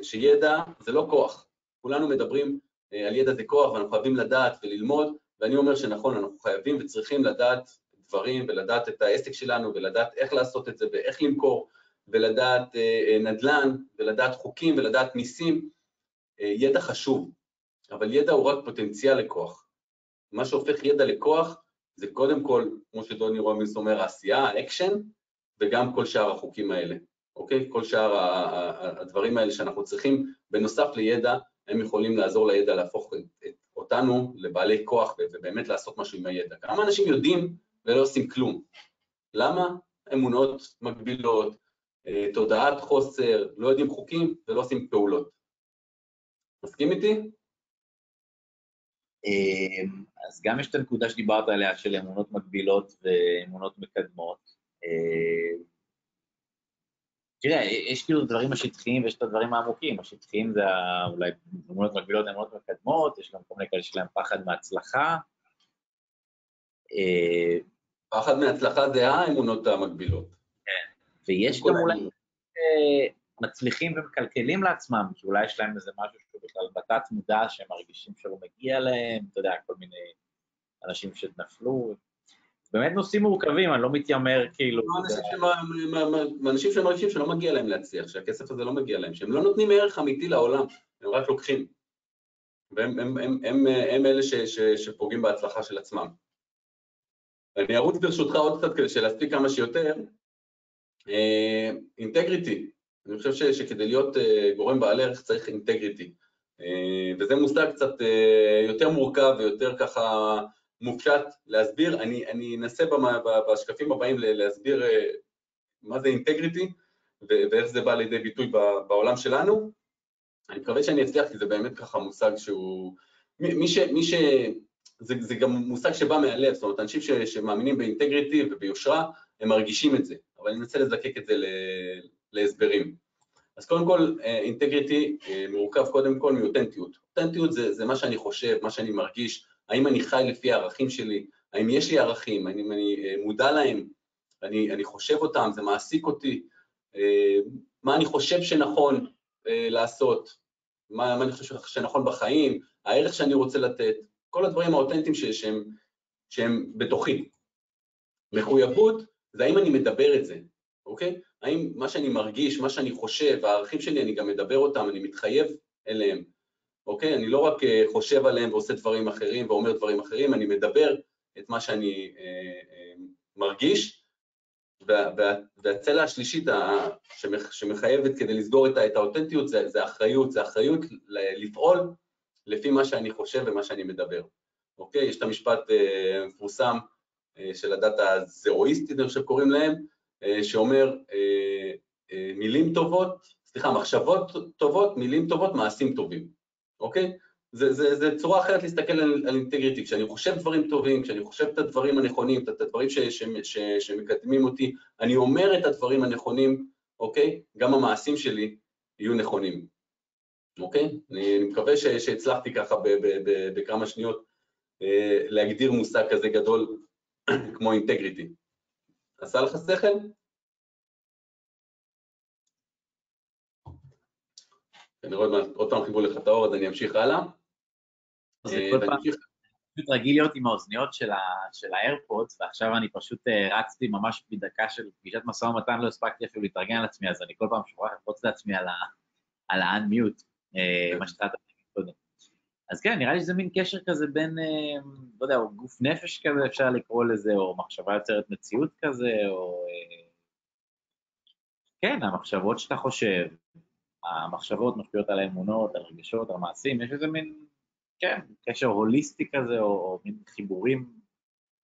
שידע זה לא כוח. כולנו מדברים על ידע זה כוח, ואנחנו חייבים לדעת וללמוד, ואני אומר שנכון, אנחנו חייבים וצריכים לדעת דברים, ולדעת את העסק שלנו, ולדעת איך לעשות את זה, ואיך למכור, ולדעת נדל"ן, ולדעת חוקים, ולדעת מיסים. ידע חשוב, אבל ידע הוא רק פוטנציאל לכוח. מה שהופך ידע לכוח, זה קודם כל, כמו שטוני רובינס אומר, העשייה, האקשן, וגם כל שאר החוקים האלה, אוקיי? כל שאר הדברים האלה שאנחנו צריכים, בנוסף לידע, הם יכולים לעזור לידע להפוך אותנו לבעלי כוח, ובאמת לעשות משהו עם הידע. כמה אנשים יודעים ולא עושים כלום? למה? אמונות מגבילות, תודעת חוסר, לא יודעים חוקים ולא עושים פעולות. מסכים איתי? אז גם יש את הנקודה שדיברת עליה של אמונות מגבילות ואמונות מקדמות. תראה, יש כאילו דברים השטחיים ויש את הדברים העמוקים. השטחיים זה אולי אמונות מגבילות, אמונות מקדמות, יש גם כל מיני כאלה שלהם פחד מהצלחה. פחד מהצלחה זה האמונות המגבילות. כן, ויש גם אולי מצליחים ומקלקלים לעצמם, כי אולי יש להם איזה משהו שהוא בכלל בתת מודע שהם מרגישים שלא מגיע להם, אתה יודע, כל מיני אנשים שנפלו, באמת נושאים מורכבים, אני לא מתיימר כאילו... אנשים שהם מרגישים שלא מגיע להם להצליח, שהכסף הזה לא מגיע להם, שהם לא נותנים ערך אמיתי לעולם, הם רק לוקחים, והם אלה שפוגעים בהצלחה של עצמם. אני ארוץ ברשותך עוד קצת כדי להספיק כמה שיותר, אינטגריטי, אני חושב שכדי להיות גורם בעל ערך צריך אינטגריטי, וזה מושג קצת יותר מורכב ויותר ככה מופשט להסביר, אני אנסה בשקפים הבאים להסביר מה זה אינטגריטי, ואיך זה בא לידי ביטוי בעולם שלנו, אני מקווה שאני אצליח כי זה באמת ככה מושג שהוא מי ש... זה גם מושג שבא מהלב, זאת אומרת, אנשים שמאמינים באינטגריטי וביושרה, הם מרגישים את זה, אבל אני מנסה לזקק את זה להסברים. אז קודם כל, אינטגריטי מורכב קודם כל מאותנטיות. אותנטיות זה מה שאני חושב, מה שאני מרגיש, האם אני חי לפי הערכים שלי, האם יש לי ערכים, האם אני מודע להם, אני חושב אותם, זה מעסיק אותי, מה אני חושב שנכון לעשות, מה אני חושב שנכון בחיים, הערך שאני רוצה לתת, כל הדברים האותנטיים שהם בתוכי. מחויבות, זה האם אני מדבר את זה, אוקיי? האם מה שאני מרגיש, מה שאני חושב, הערכים שלי, אני גם מדבר אותם, אני מתחייב אליהם, אוקיי? אני לא רק חושב עליהם ועושה דברים אחרים ואומר דברים אחרים, אני מדבר את מה שאני מרגיש, והצלע השלישית שמחייבת כדי לסגור את האותנטיות, זה אחריות, זה אחריות לפעול לפי מה שאני חושב ומה שאני מדבר. אוקיי? יש את המשפט מפורסם של הדת הזרואיסטית, אני חושב קוראים להם, שאומר מילים טובות, סליחה, מחשבות טובות, מילים טובות, מעשים טובים. אוקיי? זה צורה אחרת להסתכל על אינטגריטי, כשאני חושב דברים טובים, כשאני חושב את הדברים הנכונים, את הדברים שמקדמים אותי, אני אומר את הדברים הנכונים, אוקיי? גם המעשים שלי יהיו נכונים. אוקיי? אני מקווה שהצלחתי ככה בכמה שניות להגדיר מושג כזה גדול כמו אינטגריטי. עשה לך שכל? אני רואה עוד פעם חיבור לך את האור, אז אני אמשיך הלאה. זה כל פעם פשוט רגיל להיות עם האוזניות של האיירפודס, ועכשיו אני פשוט רצתי ממש בדקה של פגישת משא ומתן, לא הספקתי אפילו להתארגן על עצמי, אז אני כל פעם שוכח לפרוץ לעצמי על ה-unmute, מה שאתה תגיד קודם. אז כן, נראה לי שזה מין קשר כזה בין, לא יודע, או גוף נפש כזה אפשר לקרוא לזה, או מחשבה יוצרת מציאות כזה, או... כן, המחשבות שאתה חושב, המחשבות משפיעות על האמונות, על הרגשות, על המעשים, יש איזה מין, כן, קשר הוליסטי כזה, או מין חיבורים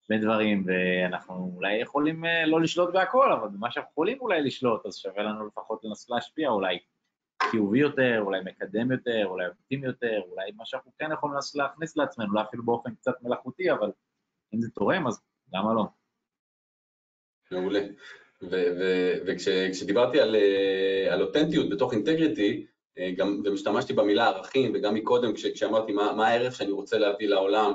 בין דברים, ואנחנו אולי יכולים לא לשלוט בהכל, אבל במה שאנחנו יכולים אולי לשלוט, אז שווה לנו לפחות לנסות להשפיע, אולי חיובי יותר, אולי מקדם יותר, אולי אופטימי יותר, אולי מה שאנחנו כן יכולים להכניס לעצמנו, אולי אפילו באופן קצת מלאכותי, אבל אם זה תורם, אז למה לא? מעולה. וכשדיברתי על אותנטיות בתוך אינטגריטי, גם משתמשתי במילה ערכים, וגם מקודם כשאמרתי מה הערך שאני רוצה להביא לעולם,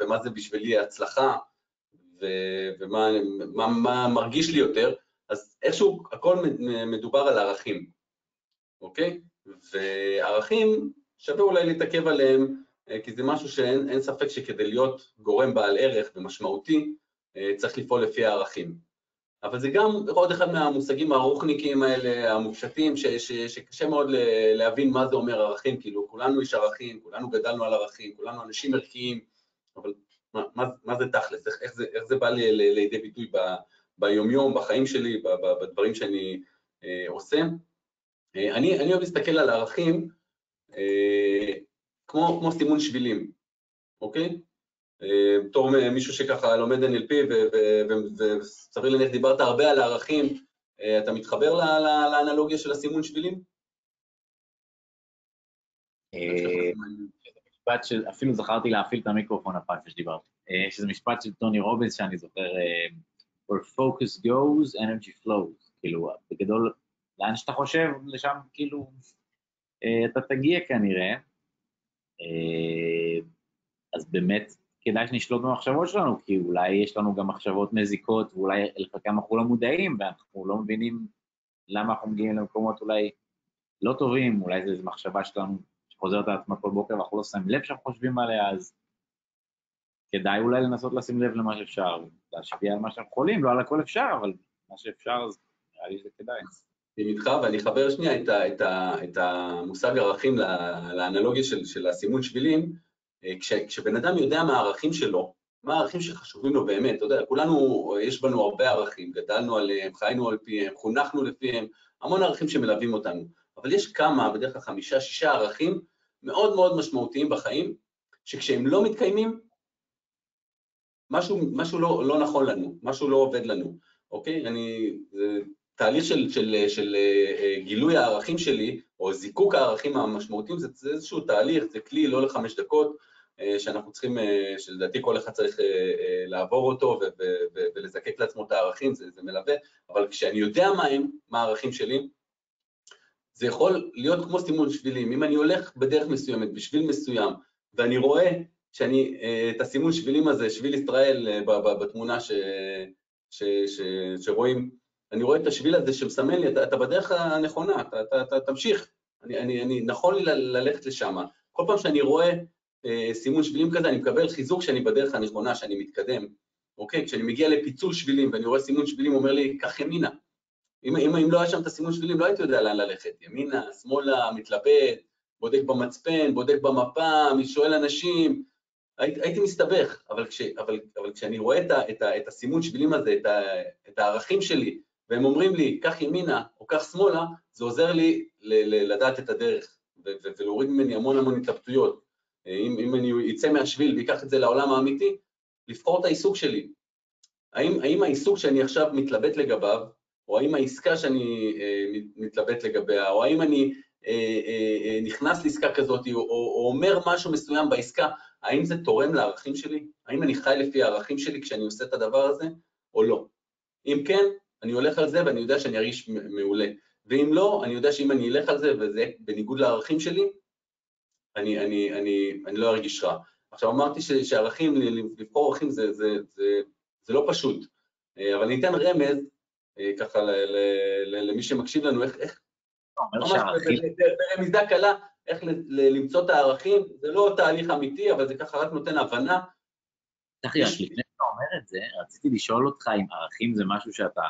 ומה זה בשבילי ההצלחה, ומה מרגיש לי יותר, אז איכשהו הכל מדובר על ערכים, אוקיי? וערכים שווה אולי להתעכב עליהם, כי זה משהו שאין ספק שכדי להיות גורם בעל ערך ומשמעותי, צריך לפעול לפי הערכים. אבל זה גם עוד אחד מהמושגים הרוחניקיים האלה, המופשטים, שקשה מאוד להבין מה זה אומר ערכים, כאילו כולנו יש ערכים, כולנו גדלנו על ערכים, כולנו אנשים ערכיים, אבל מה זה תכלס? איך זה בא לידי ביטוי ביומיום, בחיים שלי, בדברים שאני עושה? אני אוהב להסתכל על הערכים כמו סימון שבילים, אוקיי? בתור מישהו שככה לומד NLP, וסביר לנך דיברת הרבה על הערכים, אתה מתחבר לאנלוגיה של הסימון שבילים? אפילו זכרתי להפעיל את המיקרופון הפעם שדיברתי, שזה משפט של טוני רובינס שאני זוכר, where focus goes, energy flows, כאילו, בגדול, לאן שאתה חושב, לשם כאילו, אתה תגיע כנראה, אז באמת, כדאי שנשלוט במחשבות שלנו, כי אולי יש לנו גם מחשבות מזיקות, ואולי לחלקם אנחנו לא מודעים, ואנחנו לא מבינים למה אנחנו מגיעים למקומות אולי לא טובים, אולי זה איזו מחשבה שלנו שחוזרת על עצמה כל בוקר, ואנחנו לא שמים לב שאנחנו חושבים עליה, אז כדאי אולי לנסות לשים לב למה שאפשר, להשפיע על מה שאנחנו יכולים, לא על הכל אפשר, אבל מה שאפשר, אז נראה לי שזה כדאי. אני איתך, ואני אחבר שנייה את המושג ערכים לאנלוגיה של הסימון שבילים, כשבן אדם יודע מה הערכים שלו, מה הערכים שחשובים לו באמת, אתה יודע, כולנו, יש בנו הרבה ערכים, גדלנו עליהם, חיינו על פיהם, חונכנו לפיהם, המון ערכים שמלווים אותנו, אבל יש כמה, בדרך כלל 5-6 ערכים מאוד מאוד משמעותיים בחיים, שכשהם לא מתקיימים, משהו לא נכון לנו, משהו לא עובד לנו, אוקיי? זה תהליך של גילוי הערכים שלי, או זיקוק הערכים המשמעותיים, זה איזשהו תהליך, זה כלי לא לחמש דקות, שאנחנו צריכים, שלדעתי כל אחד צריך לעבור אותו ולזקק לעצמו את הערכים, זה מלווה, אבל כשאני יודע מה הערכים שלי, זה יכול להיות כמו סימון שבילים. אם אני הולך בדרך מסוימת, בשביל מסוים, ואני רואה שאני, את הסימון שבילים הזה, שביל ישראל בתמונה שרואים, אני רואה את השביל הזה שמסמן לי, אתה בדרך הנכונה, אתה תמשיך, נכון לי ללכת לשם. כל פעם שאני רואה סימון שבילים כזה, אני מקבל חיזוק שאני בדרך הנכונה, שאני מתקדם. אוקיי? כשאני מגיע לפיצול שבילים, ואני רואה סימון שבילים, אומר לי, כך ימינה. אם לא היה שם את הסימון שבילים, לא הייתי יודע לאן ללכת. ימינה, שמאלה, מתלבט, בודק במצפן, בודק במפה, משואל אנשים, הייתי מסתבך. אבל כשאני רואה את הסימון שבילים הזה, את הערכים שלי, והם אומרים לי, כך ימינה או כך שמאלה, זה עוזר לי לדעת את הדרך, ולהוריד ממני המון התלבטויות. אם אני אצא מהשביל ויקח את זה לעולם האמיתי, לבחור את העיסוק שלי. האם העיסוק שאני עכשיו מתלבט לגביו, או האם העסקה שאני מתלבט לגביה, או האם אני נכנס לעסקה כזאת, או אומר משהו מסוים בעסקה, האם זה תורם לערכים שלי? האם אני חי לפי הערכים שלי כשאני עושה את הדבר הזה, או לא? אם כן, אני הולך על זה ואני יודע שאני ארגיש מעולה. ואם לא, אני יודע שאם אני אלך על זה וזה בניגוד לערכים שלי, אני לא ארגיש רע. עכשיו אמרתי שערכים, לבחור ערכים זה לא פשוט, אבל אני אתן רמז, ככה למי שמקשיב לנו, איך ברמיזה קלה, איך למצוא את הערכים, זה לא תהליך אמיתי, אבל זה ככה רק נותן הבנה. צחי, לפני שאתה אומר את זה, רציתי לשאול אותך אם ערכים זה משהו שאתה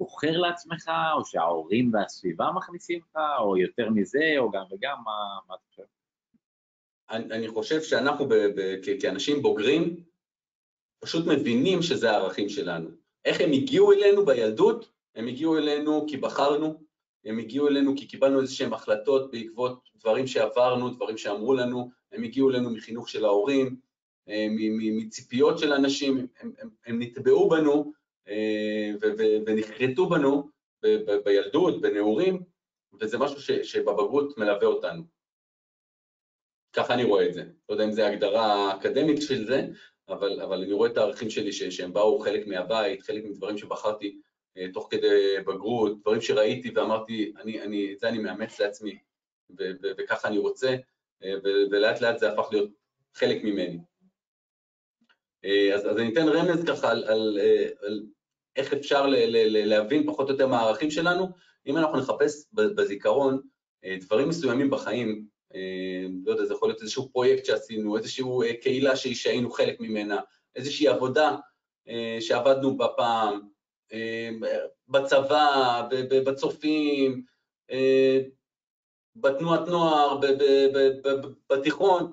בוחר לעצמך, או שההורים והסביבה מכניסים לך, או יותר מזה, או גם וגם, מה אתה חושב? אני חושב שאנחנו כאנשים בוגרים פשוט מבינים שזה הערכים שלנו. איך הם הגיעו אלינו בילדות? הם הגיעו אלינו כי בחרנו, הם הגיעו אלינו כי קיבלנו איזשהם החלטות בעקבות דברים שעברנו, דברים שאמרו לנו, הם הגיעו אלינו מחינוך של ההורים, מציפיות של אנשים, הם נטבעו בנו ונחרטו בנו בילדות, בנעורים, וזה משהו שבבגרות מלווה אותנו. ככה אני רואה את זה. לא יודע אם זה הגדרה אקדמית של זה, אבל אני רואה את הערכים שלי שהם באו חלק מהבית, חלק מדברים שבחרתי תוך כדי בגרות, דברים שראיתי ואמרתי, את זה אני מאמץ לעצמי, וככה אני רוצה, ולאט לאט זה הפך להיות חלק ממני. אז אני אתן רמז ככה על איך אפשר להבין פחות או יותר מהערכים שלנו. אם אנחנו נחפש בזיכרון דברים מסוימים בחיים, לא יודע, זה יכול להיות איזשהו פרויקט שעשינו, איזשהו קהילה שהיינו חלק ממנה, איזושהי עבודה שעבדנו בה פעם, בצבא, בצופים, בתנועת נוער, בתיכון,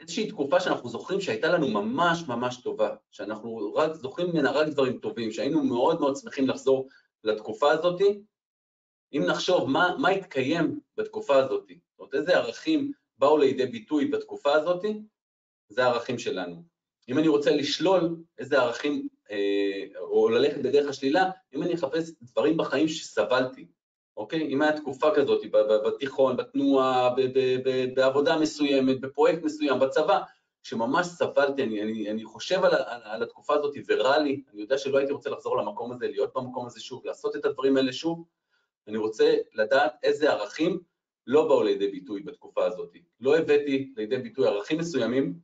איזושהי תקופה שאנחנו זוכרים שהייתה לנו ממש טובה, שאנחנו רק זוכרים ממנה רק דברים טובים, שהיינו מאוד שמחים לחזור לתקופה הזאת. אם נחשוב מה התקיים בתקופה הזאת, איזה ערכים באו לידי ביטוי בתקופה הזאת, זה הערכים שלנו. אם אני רוצה לשלול איזה ערכים, או ללכת בדרך השלילה, אם אני אחפש דברים בחיים שסבלתי, אוקיי? אם היה תקופה כזאת, בתיכון, בתנועה, בעבודה מסוימת, בפרויקט מסוים, בצבא, שממש סבלתי, אני חושב על התקופה הזאת ורע לי, אני יודע שלא הייתי רוצה לחזור למקום הזה, להיות במקום הזה שוב, לעשות את הדברים האלה שוב, אני רוצה לדעת איזה ערכים לא באו לידי ביטוי בתקופה הזאת. לא הבאתי לידי ביטוי ערכים מסוימים,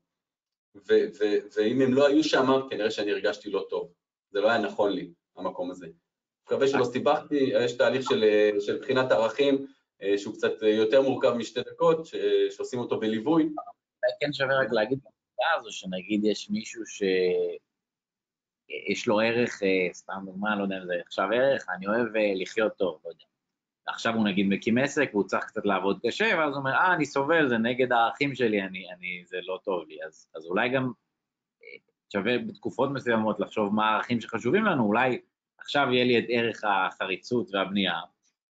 ואם הם לא היו שם, כנראה שאני הרגשתי לא טוב. זה לא היה נכון לי, המקום הזה. מקווה שלא סיבכתי, יש תהליך של בחינת ערכים, שהוא קצת יותר מורכב משתי דקות, שעושים אותו בליווי. כן שווה רק להגיד בנקודה הזו, שנגיד יש מישהו שיש לו ערך, סתם דוגמה, לא יודע אם זה עכשיו ערך, אני אוהב לחיות טוב, לא יודע. עכשיו הוא נגיד מקים עסק, והוא צריך קצת לעבוד קשה, ואז הוא אומר, אני סובל, זה נגד הערכים שלי, זה לא טוב לי. אז אולי גם שווה בתקופות מסוימות לחשוב מה הערכים שחשובים לנו, אולי עכשיו יהיה לי את ערך החריצות והבנייה,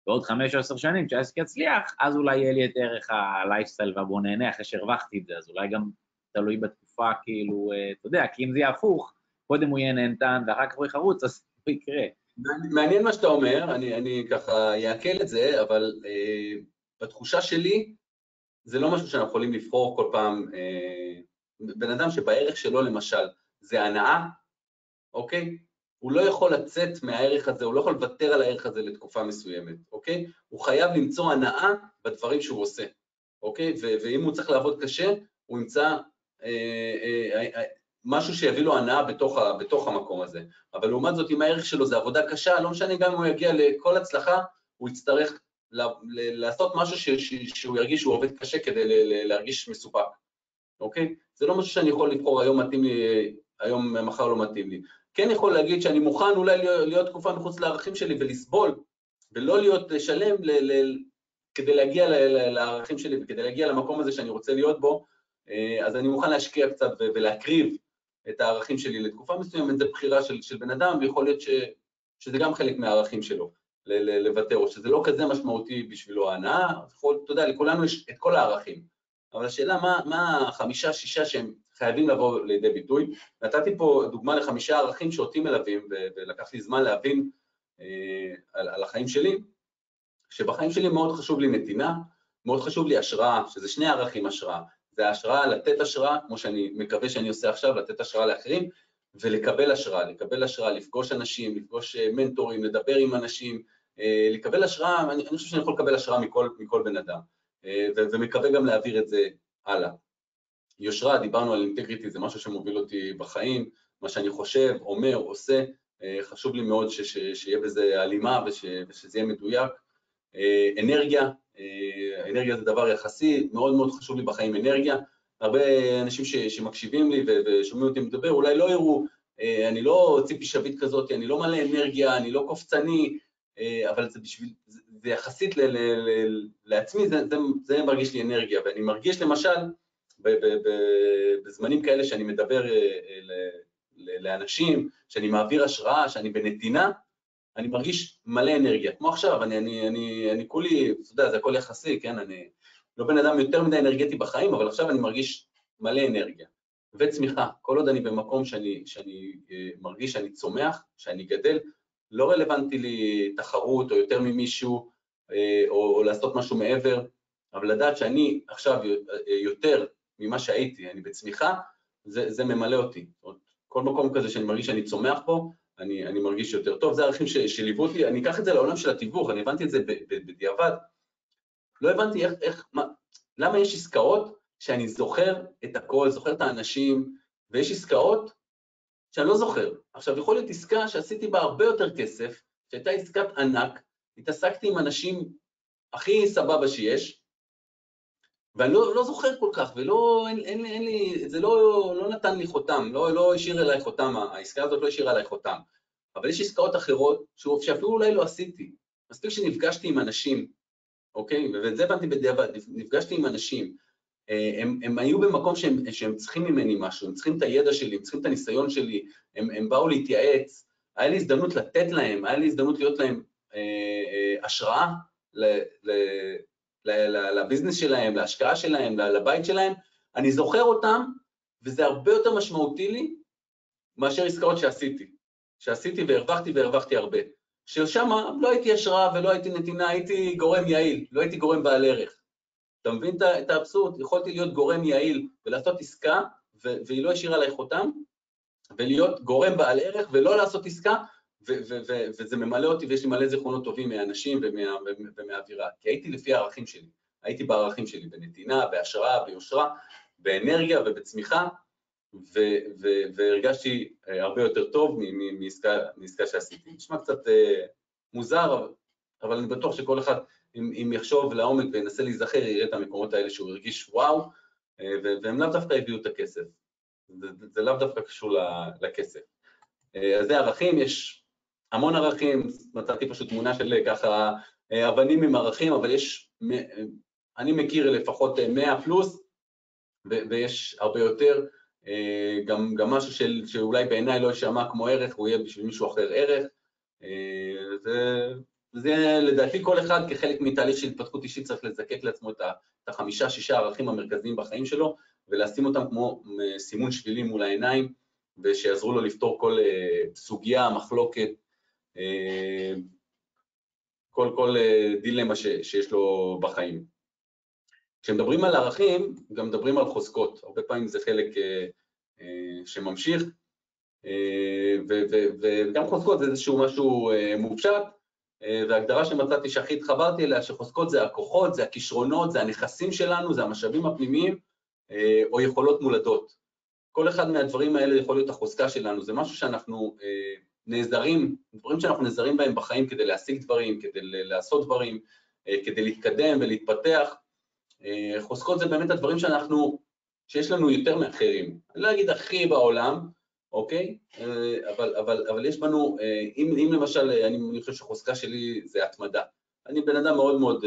ועוד 5 או 10 שנים שהעסק יצליח, אז אולי יהיה לי את ערך הלייפסטייל והבוא נהנה, אחרי שהרווחתי את זה, אז אולי גם תלוי בתקופה, כאילו, אתה יודע, כי אם זה יהפוך, קודם הוא יהיה נהנתן, ואחר כך הוא יחרוץ, אז זה יקרה. מעניין מה שאתה אומר, אני ככה יעכל את זה, אבל בתחושה שלי, זה לא משהו שאנחנו יכולים לבחור כל פעם, בן אדם שבערך שלו למשל, זה הנאה, אוקיי? הוא לא יכול לצאת מהערך הזה, הוא לא יכול לוותר על הערך הזה לתקופה מסוימת, אוקיי? הוא חייב למצוא הנאה בדברים שהוא עושה, אוקיי? ואם הוא צריך לעבוד קשה, הוא ימצא משהו שיביא לו הנאה בתוך המקום הזה. אבל לעומת זאת, אם הערך שלו זה עבודה קשה, לא משנה גם אם הוא יגיע לכל הצלחה, הוא יצטרך לעשות משהו שהוא ירגיש שהוא עובד קשה כדי להרגיש מסופק, אוקיי? זה לא משהו שאני יכול לבחור, היום מתאים לי, היום מחר לא מתאים לי. כן יכול להגיד שאני מוכן אולי להיות תקופה מחוץ לערכים שלי ולסבול, ולא להיות שלם כדי להגיע לערכים שלי וכדי להגיע למקום הזה שאני רוצה להיות בו, אז אני מוכן להשקיע קצת ולהקריב את הערכים שלי לתקופה מסוימת, זה בחירה של בן אדם, ויכול להיות שזה גם חלק מהערכים שלו, לוותר, או שזה לא כזה משמעותי בשבילו ההנאה, אתה יודע, לכולנו יש את כל הערכים, אבל השאלה מה 5-6 שהם חייבים לבוא לידי ביטוי. נתתי פה דוגמה ל5 ערכים שאותי מלווים, ולקח לי זמן להבין על החיים שלי, שבחיים שלי מאוד חשוב לי נתינה, מאוד חשוב לי השראה, שזה 2 ערכים השראה, זה ההשראה, לתת השראה, כמו שאני מקווה שאני עושה עכשיו, לתת השראה לאחרים, ולקבל השראה, לפגוש אנשים, לפגוש מנטורים, לדבר עם אנשים, לקבל השראה, אני חושב שאני יכול לקבל השראה מכל בן אדם, ומקווה גם להעביר את זה הלאה. יושרה, דיברנו על אינטגריטי, זה משהו שמוביל אותי בחיים, מה שאני חושב, אומר, עושה, חשוב לי מאוד שיהיה בזה הלימה ושזה יהיה מדויק. אנרגיה, אנרגיה זה דבר יחסי, מאוד מאוד חשוב לי בחיים אנרגיה, הרבה אנשים שמקשיבים לי ושומעים אותי מדבר, אולי לא יראו, אני לא ציפי שביט כזאת, אני לא מלא אנרגיה, אני לא קופצני, אבל זה יחסית לעצמי, זה מרגיש לי אנרגיה, ואני מרגיש למשל, בזמנים כאלה שאני מדבר לאנשים, שאני מעביר השראה, שאני בנתינה, אני מרגיש מלא אנרגיה, כמו עכשיו, אני כולי, אתה יודע, זה הכל יחסי, כן, אני לא בן אדם יותר מדי אנרגטי בחיים, אבל עכשיו אני מרגיש מלא אנרגיה, וצמיחה, כל עוד אני במקום שאני מרגיש שאני צומח, שאני גדל, לא רלוונטי לי תחרות או יותר ממישהו, או לעשות משהו מעבר, אבל לדעת שאני עכשיו יותר ממה שהייתי, אני בצמיחה, זה ממלא אותי, כל מקום כזה שאני מרגיש שאני צומח בו, אני מרגיש יותר טוב, זה הערכים שליוו אותי, אני אקח את זה לעולם של התיווך, אני הבנתי את זה בדיעבד, לא הבנתי למה יש עסקאות שאני זוכר את הכל, זוכר את האנשים, ויש עסקאות שאני לא זוכר. עכשיו, יכול להיות עסקה שעשיתי בה הרבה יותר כסף, שהייתה עסקת ענק, התעסקתי עם אנשים הכי סבבה שיש, ואני לא זוכר כל כך, ולא, אין לי, זה לא נתן לי חותם, לא השאיר אליי חותם, העסקה הזאת לא השאירה אליי חותם, אבל יש עסקאות אחרות שאפילו אולי לא עשיתי, מספיק שנפגשתי עם אנשים, אוקיי? ואת זה הבנתי בדיעבד, נפגשתי עם אנשים, הם היו במקום שהם צריכים ממני משהו, הם צריכים את הידע שלי, הם צריכים את הניסיון שלי, הם באו להתייעץ, היה לי הזדמנות לתת להם, היה לי הזדמנות להיות להם השראה לביזנס שלהם, להשקעה שלהם, לבית שלהם, אני זוכר אותם, וזה הרבה יותר משמעותי לי, מאשר עסקאות שעשיתי והרווחתי הרבה, ששם לא הייתי השראה ולא הייתי נתינה, הייתי גורם יעיל, לא הייתי גורם בעל ערך, אתה מבין את האבסורד? יכולתי להיות גורם יעיל ולעשות עסקה, והיא לא השאירה עליך אותם, ולהיות גורם בעל ערך ולא לעשות עסקה, וזה ממלא אותי, ויש לי מלא זיכרונות טובים מהאנשים ומהאווירה, כי הייתי לפי הערכים שלי, הייתי בערכים שלי, בנתינה, בהשראה, ביושרה, באנרגיה ובצמיחה, והרגשתי הרבה יותר טוב מעסקה שעשיתי. נשמע קצת מוזר, אבל אני בטוח שכל אחד, אם יחשוב לעומק וינסה להיזכר, יראה את המקומות האלה שהוא הרגיש וואו, והם לאו דווקא הביאו את הכסף, זה לאו דווקא קשור לכסף. אז זה ערכים, יש המון ערכים, מצאתי פשוט תמונה של ככה אבנים עם ערכים, אבל יש, אני מכיר לפחות 100 פלוס, ויש הרבה יותר, גם משהו שאולי בעיניי לא ישמע כמו ערך, הוא יהיה בשביל מישהו אחר ערך, זה לדעתי כל אחד כחלק מתהליך של התפתחות אישית צריך לזקק לעצמו את 5-6 ערכים המרכזיים בחיים שלו, ולשים אותם כמו סימון שבילי מול העיניים, ושיעזרו לו לפתור כל סוגיה, מחלוקת, כל דילמה שיש לו בחיים. כשמדברים על ערכים, גם מדברים על חוזקות. הרבה פעמים זה חלק שממשיך, וגם חוזקות זה איזשהו משהו מופשט, וההגדרה שמצאתי שהכי התחברתי אליה, שחוזקות זה הכוחות, זה הכישרונות, זה הנכסים שלנו, זה המשאבים הפנימיים, או יכולות מולדות. כל אחד מהדברים האלה יכול להיות החוזקה שלנו, זה משהו שאנחנו נעזרים, דברים שאנחנו נעזרים בהם בחיים כדי להשיג דברים, כדי לעשות דברים, כדי להתקדם ולהתפתח. חוזקות זה באמת הדברים שיש לנו יותר מאחרים. אני לא אגיד הכי בעולם, אוקיי? אבל יש בנו, אם למשל, אני חושב שחוזקה שלי זה התמדה. אני בן אדם מאוד מאוד,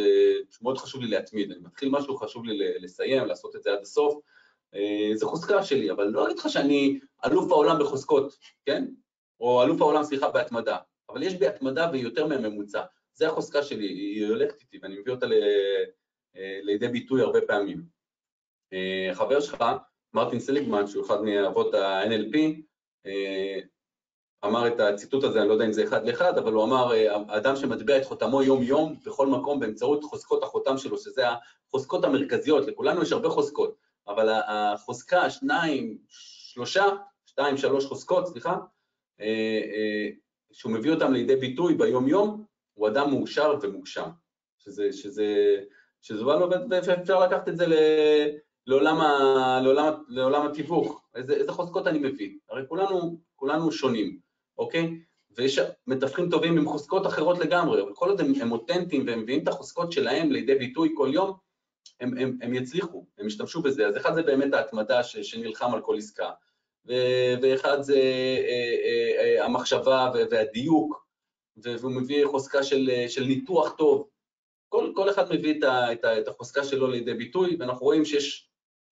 מאוד חשוב לי להתמיד, אני מתחיל משהו, חשוב לי לסיים, לעשות את זה עד הסוף, זה חוזקה שלי, אבל לא אגיד לך שאני אלוף העולם בחוזקות, כן? או אלוף העולם, סליחה, בהתמדה, אבל יש בי התמדה והיא יותר מהממוצע, זה החוזקה שלי, היא הולכת איתי ואני מביא אותה לידי ביטוי הרבה פעמים. חבר שלך, מרטין סליגמן, שהוא אחד מאבות ה-NLP, אמר את הציטוט הזה, אני לא יודע אם זה אחד לאחד, אבל הוא אמר, האדם שמטביע את חותמו יום יום בכל מקום באמצעות חוזקות החותם שלו, שזה החוזקות המרכזיות, לכולנו יש הרבה חוזקות, אבל החוזקה, שתיים, שלוש חוזקות, סליחה, שהוא מביא אותם לידי ביטוי ביום יום, הוא אדם מאושר ומוגשם, שזה בא לו, ואפשר לקחת את זה לעולם התיווך, איזה חוזקות אני מביא, הרי כולנו שונים, אוקיי? ויש מתווכים טובים עם חוזקות אחרות לגמרי, אבל כל עוד הם אותנטיים והם מביאים את החוזקות שלהם לידי ביטוי כל יום, הם יצליחו, הם ישתמשו בזה. אז אחד זה באמת ההתמדה שנלחם על כל עסקה, ואחד זה המחשבה והדיוק, והוא מביא חוזקה של ניתוח טוב. כל אחד מביא את החוזקה שלו לידי ביטוי, ואנחנו רואים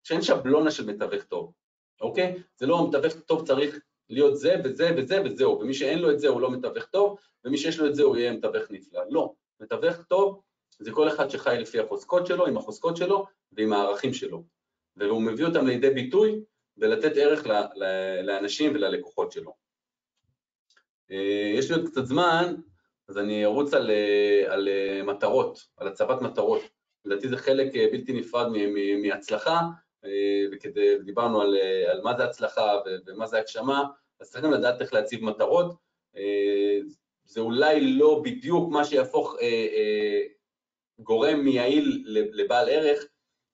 שאין שבלונה של מתווך טוב, אוקיי? זה לא מתווך טוב צריך להיות זה וזה וזה וזהו, ומי שאין לו את זה הוא לא מתווך טוב, ומי שיש לו את זה הוא יהיה מתווך נפלא. לא, מתווך טוב זה כל אחד שחי לפי החוזקות שלו, עם החוזקות שלו ועם הערכים שלו, והוא מביא אותם לידי ביטוי ולתת ערך לאנשים וללקוחות שלו. יש לי עוד קצת זמן, אז אני ארוץ על מטרות, על הצבת מטרות. לדעתי זה חלק בלתי נפרד מהצלחה, ודיברנו על מה זה הצלחה ומה זה הגשמה, אז צריך גם לדעת איך להציב מטרות. זה אולי לא בדיוק מה שיהפוך גורם מיעיל לבעל ערך,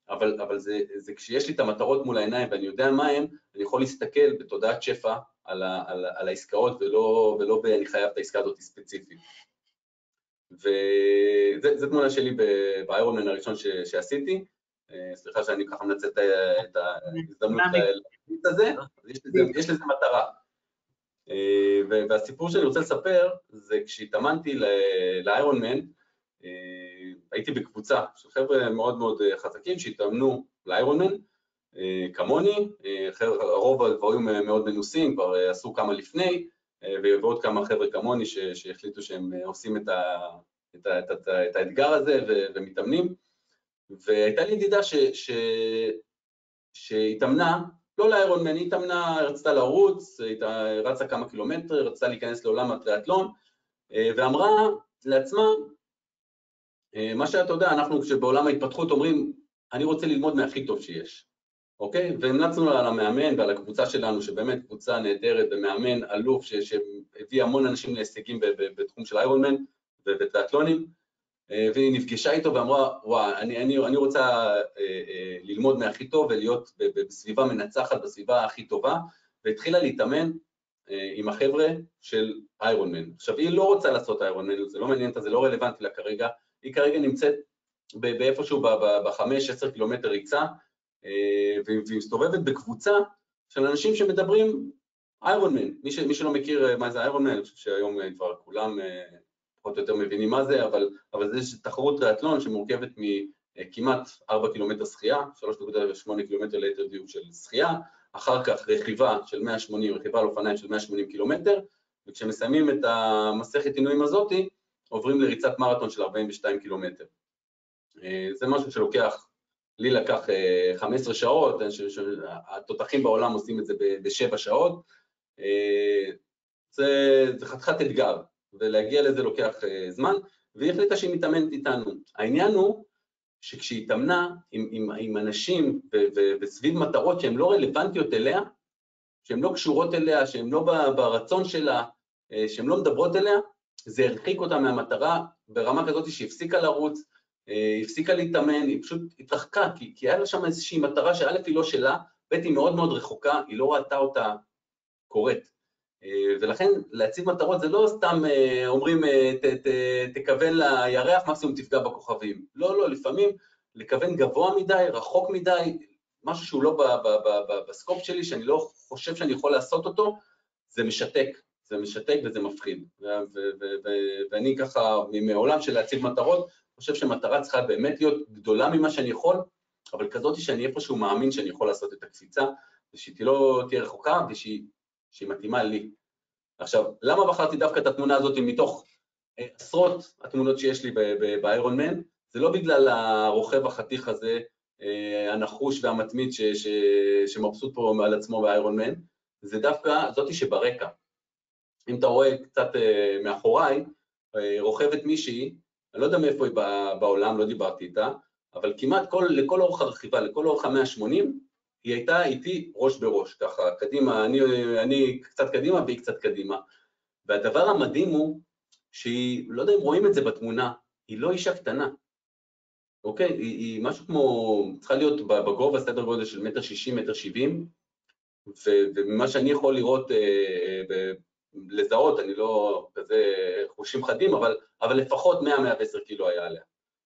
אבל זה כשיש לי את המטרות מול העיניים ואני יודע מה הם, אני יכול להסתכל בתודעת שפע על העסקאות ולא אני חייב את העסקה הזאת ספציפית. וזה תמונה שלי באיירונמן הראשון שעשיתי, סליחה שאני ככה מנצל את ההזדמנות להגיד את זה, יש לזה מטרה. והסיפור שאני רוצה לספר זה כשהתאמנתי לאיירונמן, הייתי בקבוצה של חבר'ה מאוד מאוד חזקים שהתאמנו לאיירונמן, כמוני, הרוב הדברים מאוד מנוסים, כבר עשו כמה לפני, ועוד כמה חבר'ה כמוני שהחליטו שהם עושים את האתגר הזה ומתאמנים. והייתה לי ידידה שהתאמנה, לא לאיירונמן, היא התאמנה, רצתה לרוץ, רצה כמה קילומטר, רצתה להיכנס לעולם הטריאטלון, ואמרה לעצמה, מה שאתה יודע, אנחנו כשבעולם ההתפתחות אומרים, אני רוצה ללמוד מהכי טוב שיש, אוקיי? והמלצנו על המאמן ועל הקבוצה שלנו, שבאמת קבוצה נהדרת ומאמן אלוף, שהביא המון אנשים להישגים בתחום של איירונמן ובטריאטלונים, והיא נפגשה איתו ואמרה, וואה, אני רוצה ללמוד מהכי טוב ולהיות בסביבה מנצחת, בסביבה הכי טובה, והתחילה להתאמן עם החבר'ה של איירונמן. עכשיו, היא לא רוצה לעשות איירונמן, זה לא מעניין, זה לא רלוונטי לה כרגע, היא כרגע נמצאת באיפשהו ב-5-10 קילומטר ריצה, והיא מסתובבת בקבוצה של אנשים שמדברים איירונמן. מי שלא מכיר מה זה איירונמן, אני חושב שהיום כבר כולם פחות או יותר מבינים מה זה, אבל זה תחרות טריאטלון שמורכבת מכמעט 4 קילומטר שחייה, 3.8 קילומטר ליתר דיוק של שחייה, אחר כך רכיבה של 180, רכיבה על אופניים של 180 קילומטר, וכשמסיימים את המסכת עינויים הזאתי, עוברים לריצת מרתון של 42 קילומטר. זה משהו שלוקח, לי לקח 15 שעות, התותחים בעולם עושים את זה ב-7 שעות, זה חתיכת אתגר, ולהגיע לזה לוקח זמן, והיא החליטה שהיא מתאמנת איתנו. העניין הוא שכשהיא התאמנה עם אנשים וסביב מטרות שהן לא רלוונטיות אליה, שהן לא קשורות אליה, שהן לא ברצון שלה, שהן לא מדברות אליה, זה הרחיק אותה מהמטרה ברמה כזאת שהפסיקה לרוץ, הפסיקה להתאמן, היא פשוט התרחקה, כי היה לה שם איזושהי מטרה שא' היא לא שלה, ב' היא מאוד מאוד רחוקה, היא לא ראתה אותה קורית. ולכן להציב מטרות זה לא סתם אומרים תכוון לירח, מקסימום תפגע בכוכבים. לא, לא, לפעמים לכוון גבוה מדי, רחוק מדי, משהו שהוא לא בסקופ שלי, שאני לא חושב שאני יכול לעשות אותו, זה משתק. זה משתק וזה מפחיד. ואני ככה, מעולם של להציב מטרות, חושב שמטרה צריכה באמת להיות גדולה ממה שאני יכול, אבל כזאת שאני איפשהו מאמין שאני יכול לעשות את הקפיצה, ושהיא לא תהיה רחוקה, ושהיא מתאימה לי. עכשיו, למה בחרתי דווקא את התמונה הזאת מתוך עשרות התמונות שיש לי באיירון מן? זה לא בגלל הרוכב החתיך הזה, הנחוש והמתמיד שמבסוט פה על עצמו באיירון מן, זה דווקא זאת שברקע. אם אתה רואה קצת מאחוריי, רוכבת מישהי, אני לא יודע מאיפה היא בעולם, לא דיברתי איתה, אבל כמעט לכל אורך הרכיבה, לכל אורך ה-180, היא הייתה איתי ראש בראש, ככה, קדימה, אני קצת קדימה והיא קצת קדימה. והדבר המדהים הוא שהיא, לא יודע אם רואים את זה בתמונה, היא לא אישה קטנה. אוקיי? היא משהו כמו, צריכה להיות בגובה, סדר גודל של 1.60 מטר, 1.70 מטר, וממה שאני יכול לראות, לזהות, אני לא כזה חושים חדים, אבל לפחות 100-110 קילו היה עליה.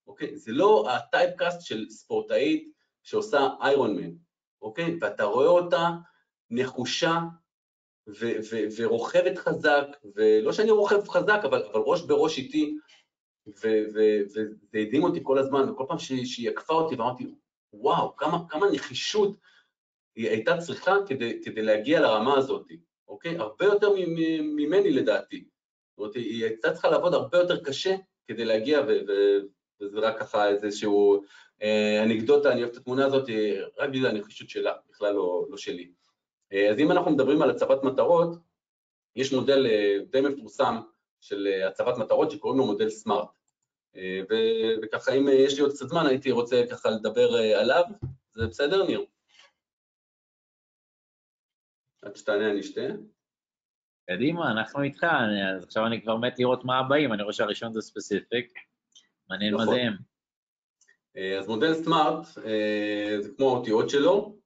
אוקיי? זה לא הטייפקאסט של ספורטאית שעושה איירון מן, אוקיי? ואתה רואה אותה נחושה ורוכבת חזק, ולא שאני רוכב חזק, אבל ראש בראש איתי, וזה הדהים אותי כל הזמן, וכל פעם שהיא עקפה אותי ואמרתי, וואו, כמה נחישות היא הייתה צריכה כדי להגיע לרמה הזאת. אוקיי? הרבה יותר ממני לדעתי. זאת אומרת, היא הייתה צריכה לעבוד הרבה יותר קשה כדי להגיע, וזה רק ככה איזשהו אנקדוטה, אני אוהב את התמונה הזאת, רק בגלל הנחישות שלה, בכלל לא שלי. אז אם אנחנו מדברים על הצבת מטרות, יש מודל די מפורסם של הצבת מטרות שקוראים לו מודל סמארט. וככה, אם יש לי עוד קצת זמן, הייתי רוצה ככה לדבר עליו, זה בסדר, ניר? עד שתענה אני שתה. קדימה, אנחנו איתך, אז עכשיו אני כבר מת לראות מה הבאים, אני רואה שהראשון זה ספציפיק, מעניין מה זה הם. אז מודל סמארט, זה כמו האותיות שלו,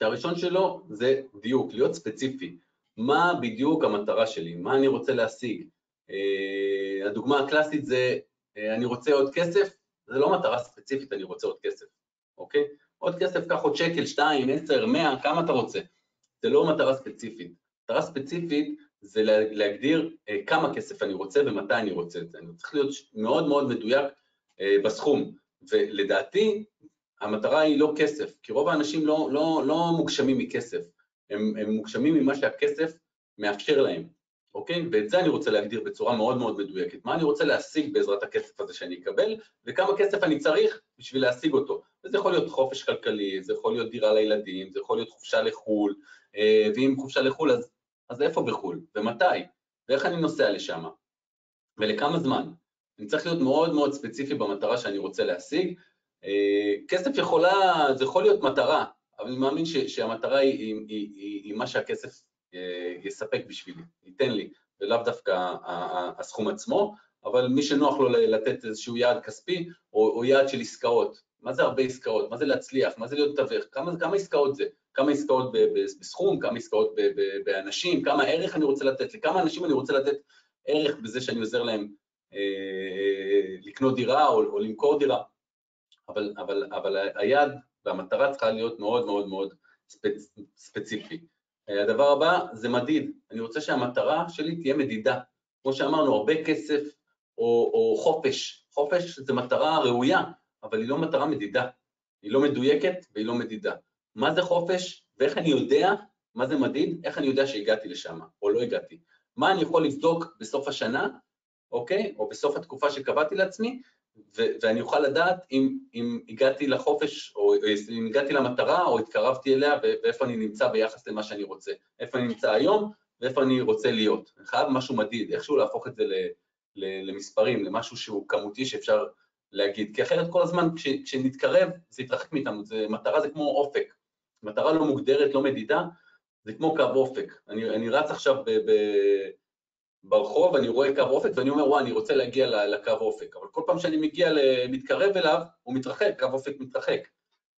הראשון שלו זה דיוק, להיות ספציפי, מה בדיוק המטרה שלי, מה אני רוצה להשיג. הדוגמה הקלאסית זה, אני רוצה עוד כסף, זה לא מטרה ספציפית, אני רוצה עוד כסף, אוקיי? עוד כסף, קח עוד שקל, 2, 10, 100, כמה אתה רוצה? זה לא מטרה ספציפית. מטרה ספציפית זה להגדיר כמה כסף אני רוצה ומתי אני רוצה את זה. אני צריך להיות מאוד מאוד מדויק בסכום. ולדעתי, המטרה היא לא כסף, כי רוב האנשים לא מוגשמים מכסף. הם מוגשמים ממה שהכסף מאפשר להם. אוקיי? ואת זה אני רוצה להגדיר בצורה מאוד מאוד מדויקת. מה אני רוצה להשיג בעזרת הכסף הזה שאני אקבל, וכמה כסף אני צריך בשביל להשיג אותו. וזה יכול להיות חופש כלכלי, זה יכול להיות דירה לילדים, זה יכול להיות חופשה לחול, ואם חופשה לחול, אז איפה בחול? ומתי? ואיך אני נוסע לשם? ולכמה זמן? אני צריך להיות מאוד מאוד ספציפי במטרה שאני רוצה להשיג. כסף זה יכול להיות מטרה, אבל אני מאמין שהמטרה היא מה שהכסף יספק בשבילי, ייתן לי, ולאו דווקא הסכום עצמו, אבל מי שנוח לו לתת איזשהו יעד כספי, או יעד של עסקאות. מה זה הרבה עסקאות? מה זה להצליח? מה זה להיות תווך? כמה עסקאות זה? כמה עסקאות בסכום, כמה עסקאות באנשים, כמה ערך אני רוצה לתת, לכמה אנשים אני רוצה לתת ערך בזה שאני עוזר להם לקנות דירה או למכור דירה. אבל היעד והמטרה צריכה להיות מאוד מאוד מאוד ספציפי. הדבר הבא זה מדיד. אני רוצה שהמטרה שלי תהיה מדידה. כמו שאמרנו, הרבה כסף או חופש. חופש זה מטרה ראויה, אבל היא לא מטרה מדידה. היא לא מדויקת והיא לא מדידה. מה זה חופש ואיך אני יודע מה זה מדיד, איך אני יודע שהגעתי לשם או לא הגעתי. מה אני יכול לבדוק בסוף השנה, אוקיי? או בסוף התקופה שקבעתי לעצמי, ואני אוכל לדעת אם הגעתי לחופש או אם הגעתי למטרה או התקרבתי אליה ואיפה אני נמצא ביחס למה שאני רוצה. איפה אני נמצא היום ואיפה אני רוצה להיות. אני חייב משהו מדיד, איכשהו להפוך את זה למספרים, למשהו שהוא כמותי שאפשר להגיד, כי אחרת כל הזמן כשנתקרב זה יתרחק מאיתנו, מטרה זה כמו אופק, מטרה לא מוגדרת, לא מדידה, זה כמו קו אופק, אני רץ עכשיו ברחוב, אני רואה קו אופק ואני אומר, וואי, אני רוצה להגיע לקו אופק, אבל כל פעם שאני מתקרב אליו, הוא מתרחק, קו אופק מתרחק,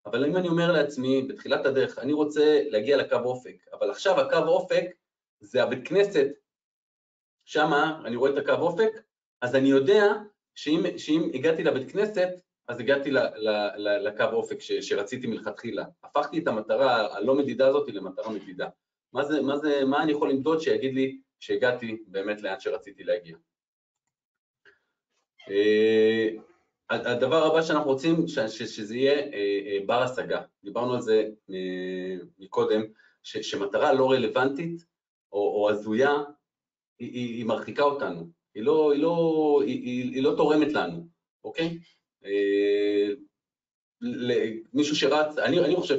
אבל אם אני אומר לעצמי, בתחילת הדרך, אני רוצה להגיע לקו אופק, אבל עכשיו הקו אופק זה הבית כנסת, שמה אני רואה את הקו אופק, אז אני יודע שאם הגעתי לבית כנסת, אז הגעתי לקו אופק שרציתי מלכתחילה. הפכתי את המטרה הלא מדידה הזאת למטרה מדידה. מה אני יכול למדוד שיגיד לי שהגעתי באמת לאן שרציתי להגיע? הדבר הבא שאנחנו רוצים שזה יהיה בר השגה. דיברנו על זה מקודם, שמטרה לא רלוונטית או הזויה, היא מרחיקה אותנו. היא לא תורמת לנו, אוקיי? מישהו שרץ, אני חושב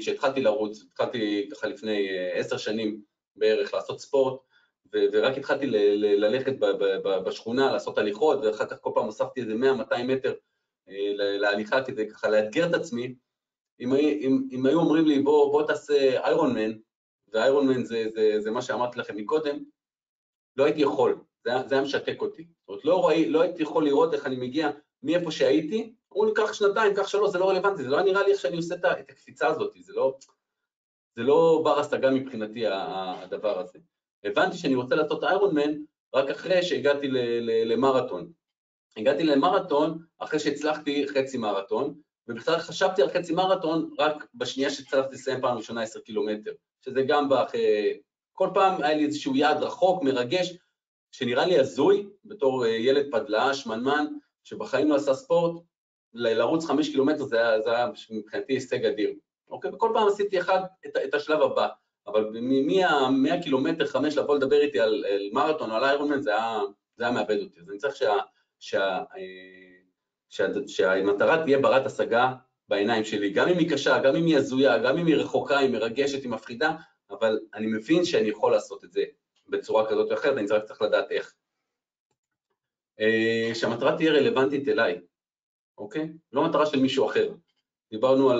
כשהתחלתי לרוץ, התחלתי ככה לפני 10 שנים בערך לעשות ספורט, ורק התחלתי ללכת בשכונה, לעשות הליכות, ואחר כך כל פעם הוספתי איזה 100-200 מטר להליכה כדי ככה לאתגר את עצמי. אם היו אומרים לי, בוא תעשה איירון מן, ואיירון מן זה מה שאמרתי לכם מקודם, לא הייתי יכול. זה היה משתק אותי, זאת אומרת, לא הייתי יכול לראות איך אני מגיע מאיפה שהייתי, הוא לקח 2, קח 3, זה לא רלוונטי, זה לא נראה לי איך שאני עושה את הקפיצה הזאת, זה לא בר השגה מבחינתי הדבר הזה. הבנתי שאני רוצה לעשות איירון מן רק אחרי שהגעתי למראטון. הגעתי למראטון אחרי שהצלחתי חצי מראטון, ובכלל חשבתי על חצי מראטון רק בשנייה שהצלחתי לסיים פעם ראשונה 10 קילומטר, שזה גם כל פעם היה לי איזשהו יעד רחוק, מרגש, שנראה לי הזוי, בתור ילד פדלה, שמנמן, שבחיים לא עשה ספורט, לרוץ 5 קילומטר זה היה מבחינתי הישג אדיר. אוקיי, וכל פעם עשיתי אחד את השלב הבא, אבל מ-100 קילומטר 5 לבוא לדבר איתי על מרתון, על איירונמן, זה היה מאבד אותי. אז אני צריך שהמטרה תהיה ברת השגה בעיניים שלי, גם אם היא קשה, גם אם היא הזויה, גם אם היא רחוקה, היא מרגשת, היא מפחידה, אבל אני מבין שאני יכול לעשות את זה. בצורה כזאת או אחרת, אני רק צריך לדעת איך. שהמטרה תהיה רלוונטית אליי, אוקיי? לא מטרה של מישהו אחר. דיברנו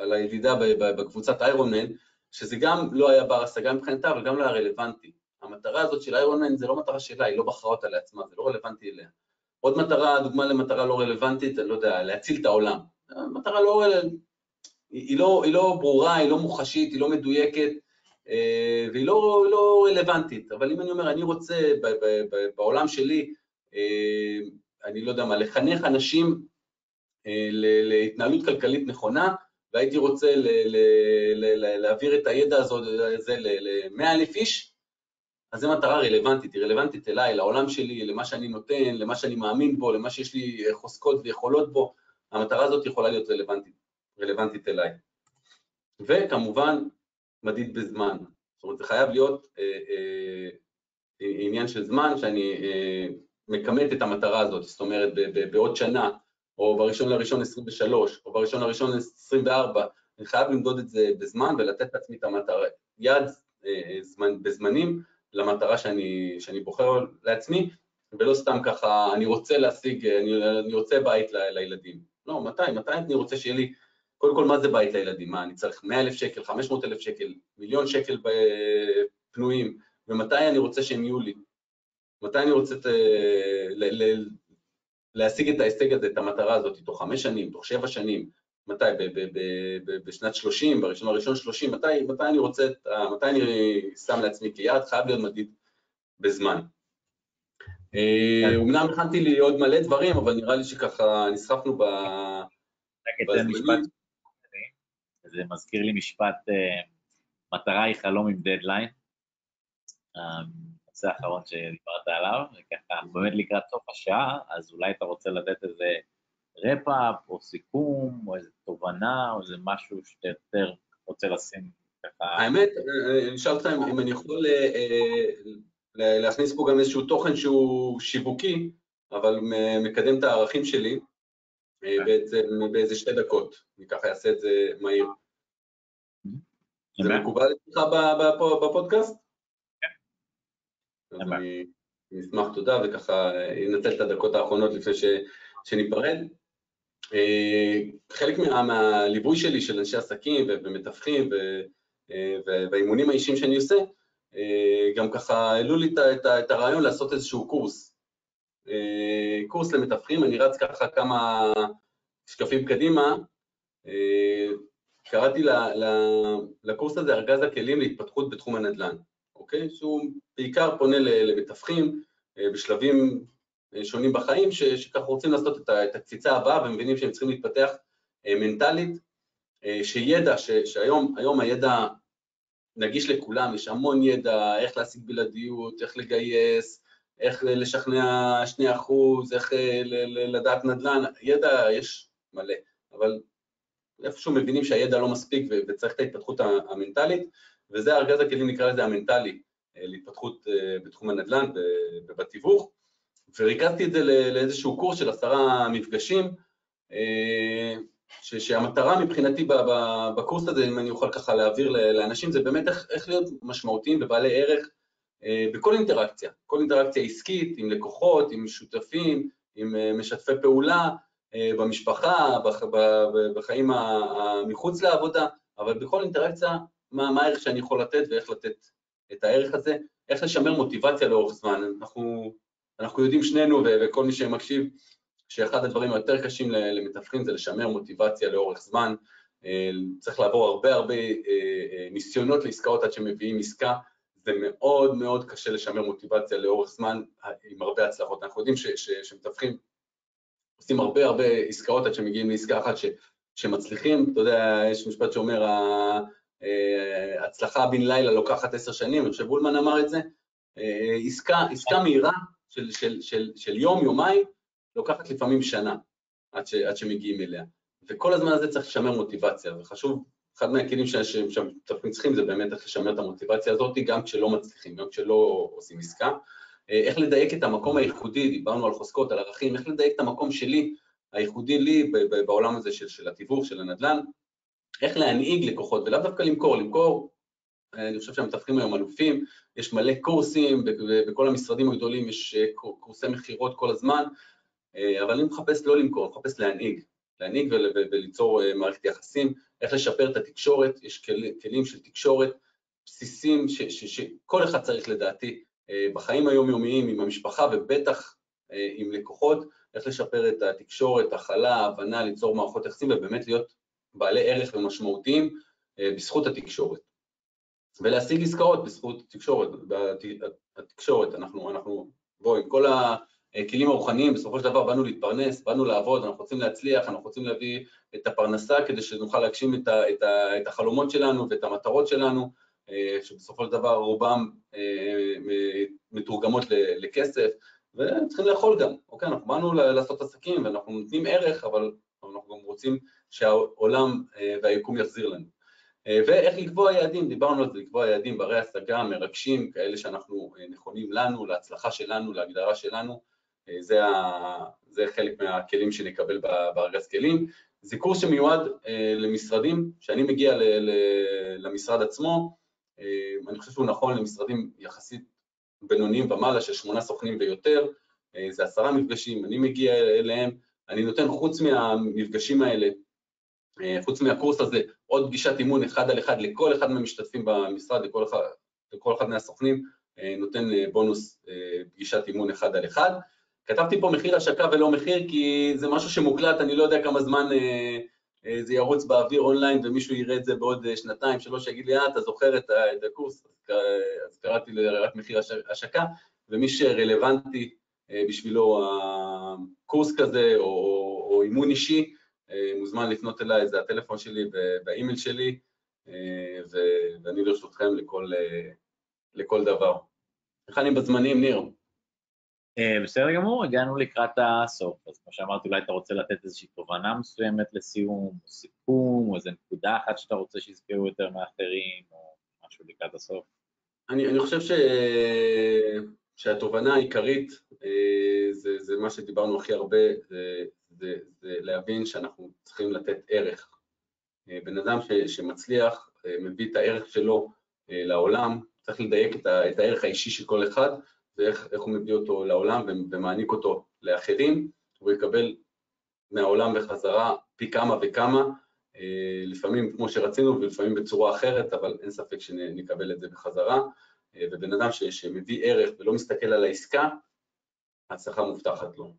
על הידידה בקבוצת איירון מן, שזה גם לא היה בר השגה מבחינתה, אבל גם לא היה רלוונטי. המטרה הזאת של איירון מן זה לא מטרה שלה, היא לא בחרה אותה לעצמה, זה לא רלוונטי אליה. עוד מטרה, דוגמה למטרה לא רלוונטית, אני לא יודע, להציל את העולם. המטרה לא רלוונטית, היא לא ברורה, היא לא מוחשית, היא לא מדויקת, והיא לא רלוונטית, אבל אם אני אומר, אני רוצה בעולם שלי, אני לא יודע מה, לחנך אנשים להתנהלות כלכלית נכונה, והייתי רוצה להעביר את הידע הזה ל100,000 איש, אז זו מטרה רלוונטית, היא רלוונטית אליי, לעולם שלי, למה שאני נותן, למה שאני מאמין בו, למה שיש לי חוזקות ויכולות בו, המטרה הזאת יכולה להיות רלוונטית אליי. וכמובן, מדיד בזמן, זאת אומרת, זה חייב להיות עניין של זמן שאני מקמת את המטרה הזאת, זאת אומרת, בעוד שנה, או ב1.1.23, או ב1.1.24, אני חייב למדוד את זה בזמן ולתת לעצמי את המטרה, יעד בזמנים למטרה שאני בוחר לעצמי, ולא סתם ככה, אני רוצה להשיג, אני רוצה בית לילדים, לא, מתי אני רוצה שיהיה לי, קודם כל, מה זה בית לילדים? אני צריך 100,000 שקל, 500,000 שקל, 1,000,000 שקל פנויים, ומתי אני רוצה שהם יהיו לי? מתי אני רוצה להשיג את ההישג הזה, את המטרה הזאת, תוך 5 שנים, תוך 7 שנים, מתי? בשנת 30, ב1.1.30, מתי אני שם לעצמי כיעד? חייב להיות מדיד בזמן. אמנם הכנתי לי עוד מלא דברים, אבל נראה לי שככה נסחפנו בזמנים. זה מזכיר לי משפט, מטרה היא חלום עם דדליין, הנושא האחרון שדיברת עליו, וככה באמת לקראת סוף השעה, אז אולי אתה רוצה לתת איזה רפאפ או סיכום, או איזה תובנה, או איזה משהו שאתה יותר רוצה לשים ככה. האמת, אני שאל אותך אם אני יכול להכניס פה גם איזשהו תוכן שהוא שיווקי, אבל מקדם את הערכים שלי, באיזה 2 דקות, אני ככה אעשה את זה מהיר. זה מקובל לך בפודקאסט? כן. נשמח, תודה, וככה ננצל את הדקות האחרונות לפני שניפרד. חלק מהליווי שלי של אנשי עסקים ומתווכים והאימונים האישיים שאני עושה, גם ככה העלו לי את הרעיון לעשות איזשהו קורס למתווכים. אני רץ ככה כמה שקפים קדימה, קראתי לקורס הזה ארגז הכלים להתפתחות בתחום הנדל"ן, אוקיי? שהוא בעיקר פונה למתווכים בשלבים שונים בחיים, שככה רוצים לעשות את הקפיצה הבאה, ומבינים שהם צריכים להתפתח מנטלית, שידע, שהיום הידע נגיש לכולם, יש המון ידע, איך להשיג בלעדיות, איך לגייס, איך לשכנע 2%, איך לדעת נדל"ן, ידע יש מלא, אבל איפשהו מבינים שהידע לא מספיק וצריך את ההתפתחות המנטלית, וזה ארגז הכלים, נקרא לזה המנטלי, להתפתחות בתחום הנדל"ן ובתיווך, וריכזתי את זה לאיזשהו קורס של 10 מפגשים, שהמטרה מבחינתי בקורס הזה, אם אני אוכל ככה להעביר לאנשים, זה באמת איך להיות משמעותיים ובעלי ערך בכל אינטראקציה, כל אינטראקציה עסקית, עם לקוחות, עם שותפים, עם משתפי פעולה, במשפחה, בחיים מחוץ לעבודה, אבל בכל אינטראקציה, מה הערך שאני יכול לתת ואיך לתת את הערך הזה, איך לשמר מוטיבציה לאורך זמן. אנחנו יודעים שנינו וכל מי שמקשיב, שאחד הדברים היותר קשים למתווכים זה לשמר מוטיבציה לאורך זמן, צריך לעבור הרבה ניסיונות לעסקאות עד שמביאים עסקה, זה מאוד מאוד קשה לשמר מוטיבציה לאורך זמן עם הרבה הצלחות. אנחנו יודעים שמתווכים עושים הרבה עסקאות עד שמגיעים לעסקה אחת שמצליחים, אתה יודע, יש משפט שאומר, הצלחה בן לילה לוקחת 10 שנים, אני חושב בולמן אמר את זה, עסקה מהירה של יום, יומיים, לוקחת לפעמים שנה עד שמגיעים אליה, וכל הזמן הזה צריך לשמר מוטיבציה, וחשוב, אחד מהכלים שאנחנו צריכים זה באמת איך לשמר את המוטיבציה הזאת, גם כשלא מצליחים, גם כשלא עושים עסקה, איך לדייק את המקום הייחודי, דיברנו על חוזקות, על ערכים, איך לדייק את המקום שלי, הייחודי לי בעולם הזה של התיווך, של הנדל"ן, איך להנהיג לקוחות, ולאו דווקא למכור, אני חושב שהמתווכים היום אלופים, יש מלא קורסים, בכל המשרדים הגדולים יש קורסי מכירות כל הזמן, אבל אני מחפש לא למכור, אני מחפש להנהיג וליצור מערכת יחסים, איך לשפר את התקשורת, יש כלים של תקשורת, בסיסים שכל אחד צריך לדעתי, בחיים היומיומיים, עם המשפחה ובטח עם לקוחות, איך לשפר את התקשורת, הכלה, ההבנה, ליצור מערכות יחסים, ובאמת להיות בעלי ערך ומשמעותיים בזכות התקשורת. ולהשיג עסקאות בזכות התקשורת, אנחנו בואו, עם כל הכלים הרוחניים, בסופו של דבר באנו להתפרנס, באנו לעבוד, אנחנו רוצים להצליח, אנחנו רוצים להביא את הפרנסה כדי שנוכל להגשים את החלומות שלנו ואת המטרות שלנו, שבסופו של דבר רובם מתורגמות לכסף, וצריכים לאכול גם, אוקיי, אנחנו באנו לעשות עסקים ואנחנו נותנים ערך, אבל אנחנו גם רוצים שהעולם והיקום יחזיר לנו. ואיך לקבוע יעדים, דיברנו על זה, לקבוע יעדים ברי השגה, מרגשים, כאלה שאנחנו נכונים לנו, להצלחה שלנו, להגדרה שלנו, זה חלק מהכלים שנקבל בארגז כלים. זה קורס שמיועד למשרדים, שאני מגיע למשרד עצמו, אני חושב שהוא נכון למשרדים יחסית בינוניים ומעלה של 8 סוכנים ויותר, זה 10 מפגשים, אני מגיע אליהם, אני נותן חוץ מהמפגשים האלה, חוץ מהקורס הזה, עוד פגישת אימון 1 על 1 לכל אחד מהמשתתפים במשרד, לכל אחד מהסוכנים, נותן בונוס פגישת אימון 1 על 1. כתבתי פה מחיר השקה ולא מחיר, כי זה משהו שמוקלט, אני לא יודע כמה זמן זה ירוץ באוויר אונליין, ומישהו יראה את זה בעוד 2-3, שיגיד לי, אתה זוכר את הקורס, אז קראתי רק מחיר השקה, ומי שרלוונטי בשבילו הקורס כזה, או אימון אישי, מוזמן לפנות אליי, זה הטלפון שלי והאימייל שלי, ואני לרשותכם לכל דבר. איך אני בזמנים, ניר? בסדר גמור, הגענו לקראת הסוף, אז כמו שאמרת, אולי אתה רוצה לתת איזושהי תובנה מסוימת לסיום, או סיכום, או איזו נקודה אחת שאתה רוצה שיזכרו יותר מאחרים, או משהו לקראת הסוף. אני חושב שהתובנה העיקרית, זה מה שדיברנו הכי הרבה, זה להבין שאנחנו צריכים לתת ערך. בן אדם שמצליח, מביא את הערך שלו לעולם, צריך לדייק את הערך האישי של כל אחד, ואיך הוא מביא אותו לעולם ומעניק אותו לאחרים, הוא יקבל מהעולם בחזרה פי כמה וכמה, לפעמים כמו שרצינו ולפעמים בצורה אחרת, אבל אין ספק שנקבל את זה בחזרה, ובן אדם שמביא ערך ולא מסתכל על העסקה, הצלחה מובטחת לו.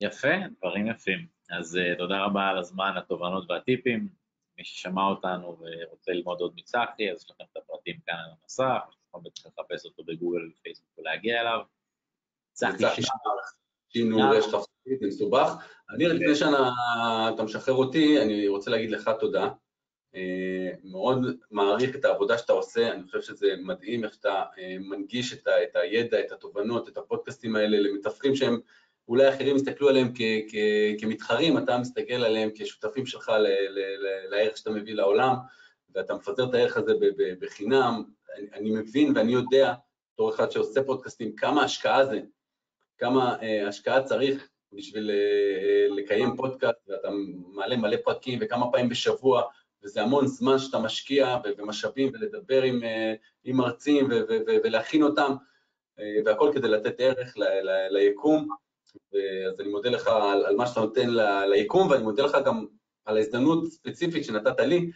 יפה, דברים יפים. אז תודה רבה על הזמן, התובנות והטיפים. מי ששמע אותנו ורוצה ללמוד עוד מצחי, אז יש לכם את הפרטים כאן על המסך, אפשר לחפש אותו בגוגל ופייסבוק ולהגיע אליו. צחי שנרך. שינוי רשת חפשית, זה מסובך. אדיר, לפני שאתה משחרר אותי, אני רוצה להגיד לך תודה. מאוד מעריך את העבודה שאתה עושה, אני חושב שזה מדהים איך שאתה מנגיש את הידע, את התובנות, את הפודקאסטים האלה למתווכים שהם אולי אחרים יסתכלו עליהם כמתחרים, אתה מסתכל עליהם כשותפים שלך לערך שאתה מביא לעולם, ואתה מפזר את הערך הזה בחינם. אני מבין ואני יודע, בתור אחד שעושה פודקאסטים, כמה השקעה זה, כמה השקעה צריך בשביל לקיים פודקאסט, ואתה מעלה מלא פרקים וכמה פעמים בשבוע, וזה המון זמן שאתה משקיע ומשאבים ולדבר עם מרצים ולהכין אותם, והכל כדי לתת ערך ליקום. אז אני מודה לך על מה שאתה נותן ליקום, ואני מודה לך גם על ההזדמנות ספציפית שנתת לי.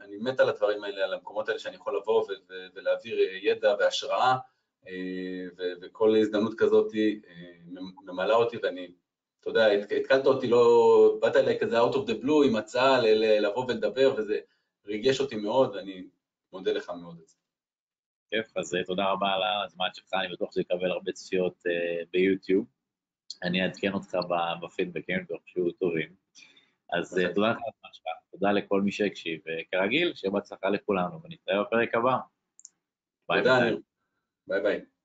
אני מת על הדברים האלה, על המקומות האלה שאני יכול לבוא ולהעביר ידע והשראה, וכל הזדמנות כזאת ממלאה אותי, ואני, אתה יודע, התקלת אותי, לא, באת אליי כזה out of the blue עם הצעה לבוא ולדבר, וזה ריגש אותי מאוד, ואני מודה לך מאוד את זה. כיף, אז תודה רבה על הזמן שלך, אני בטוח שזה יקבל הרבה צפיות ביוטיוב, אני אעדכן אותך בפידבקים, בטוח שיהיו טובים, אז תודה לך על הזמן שלך, תודה לכל מי שהקשיב, וכרגיל, שיהיה בהצלחה לכולנו, ונתראה בפרק הבא. ביי ביי.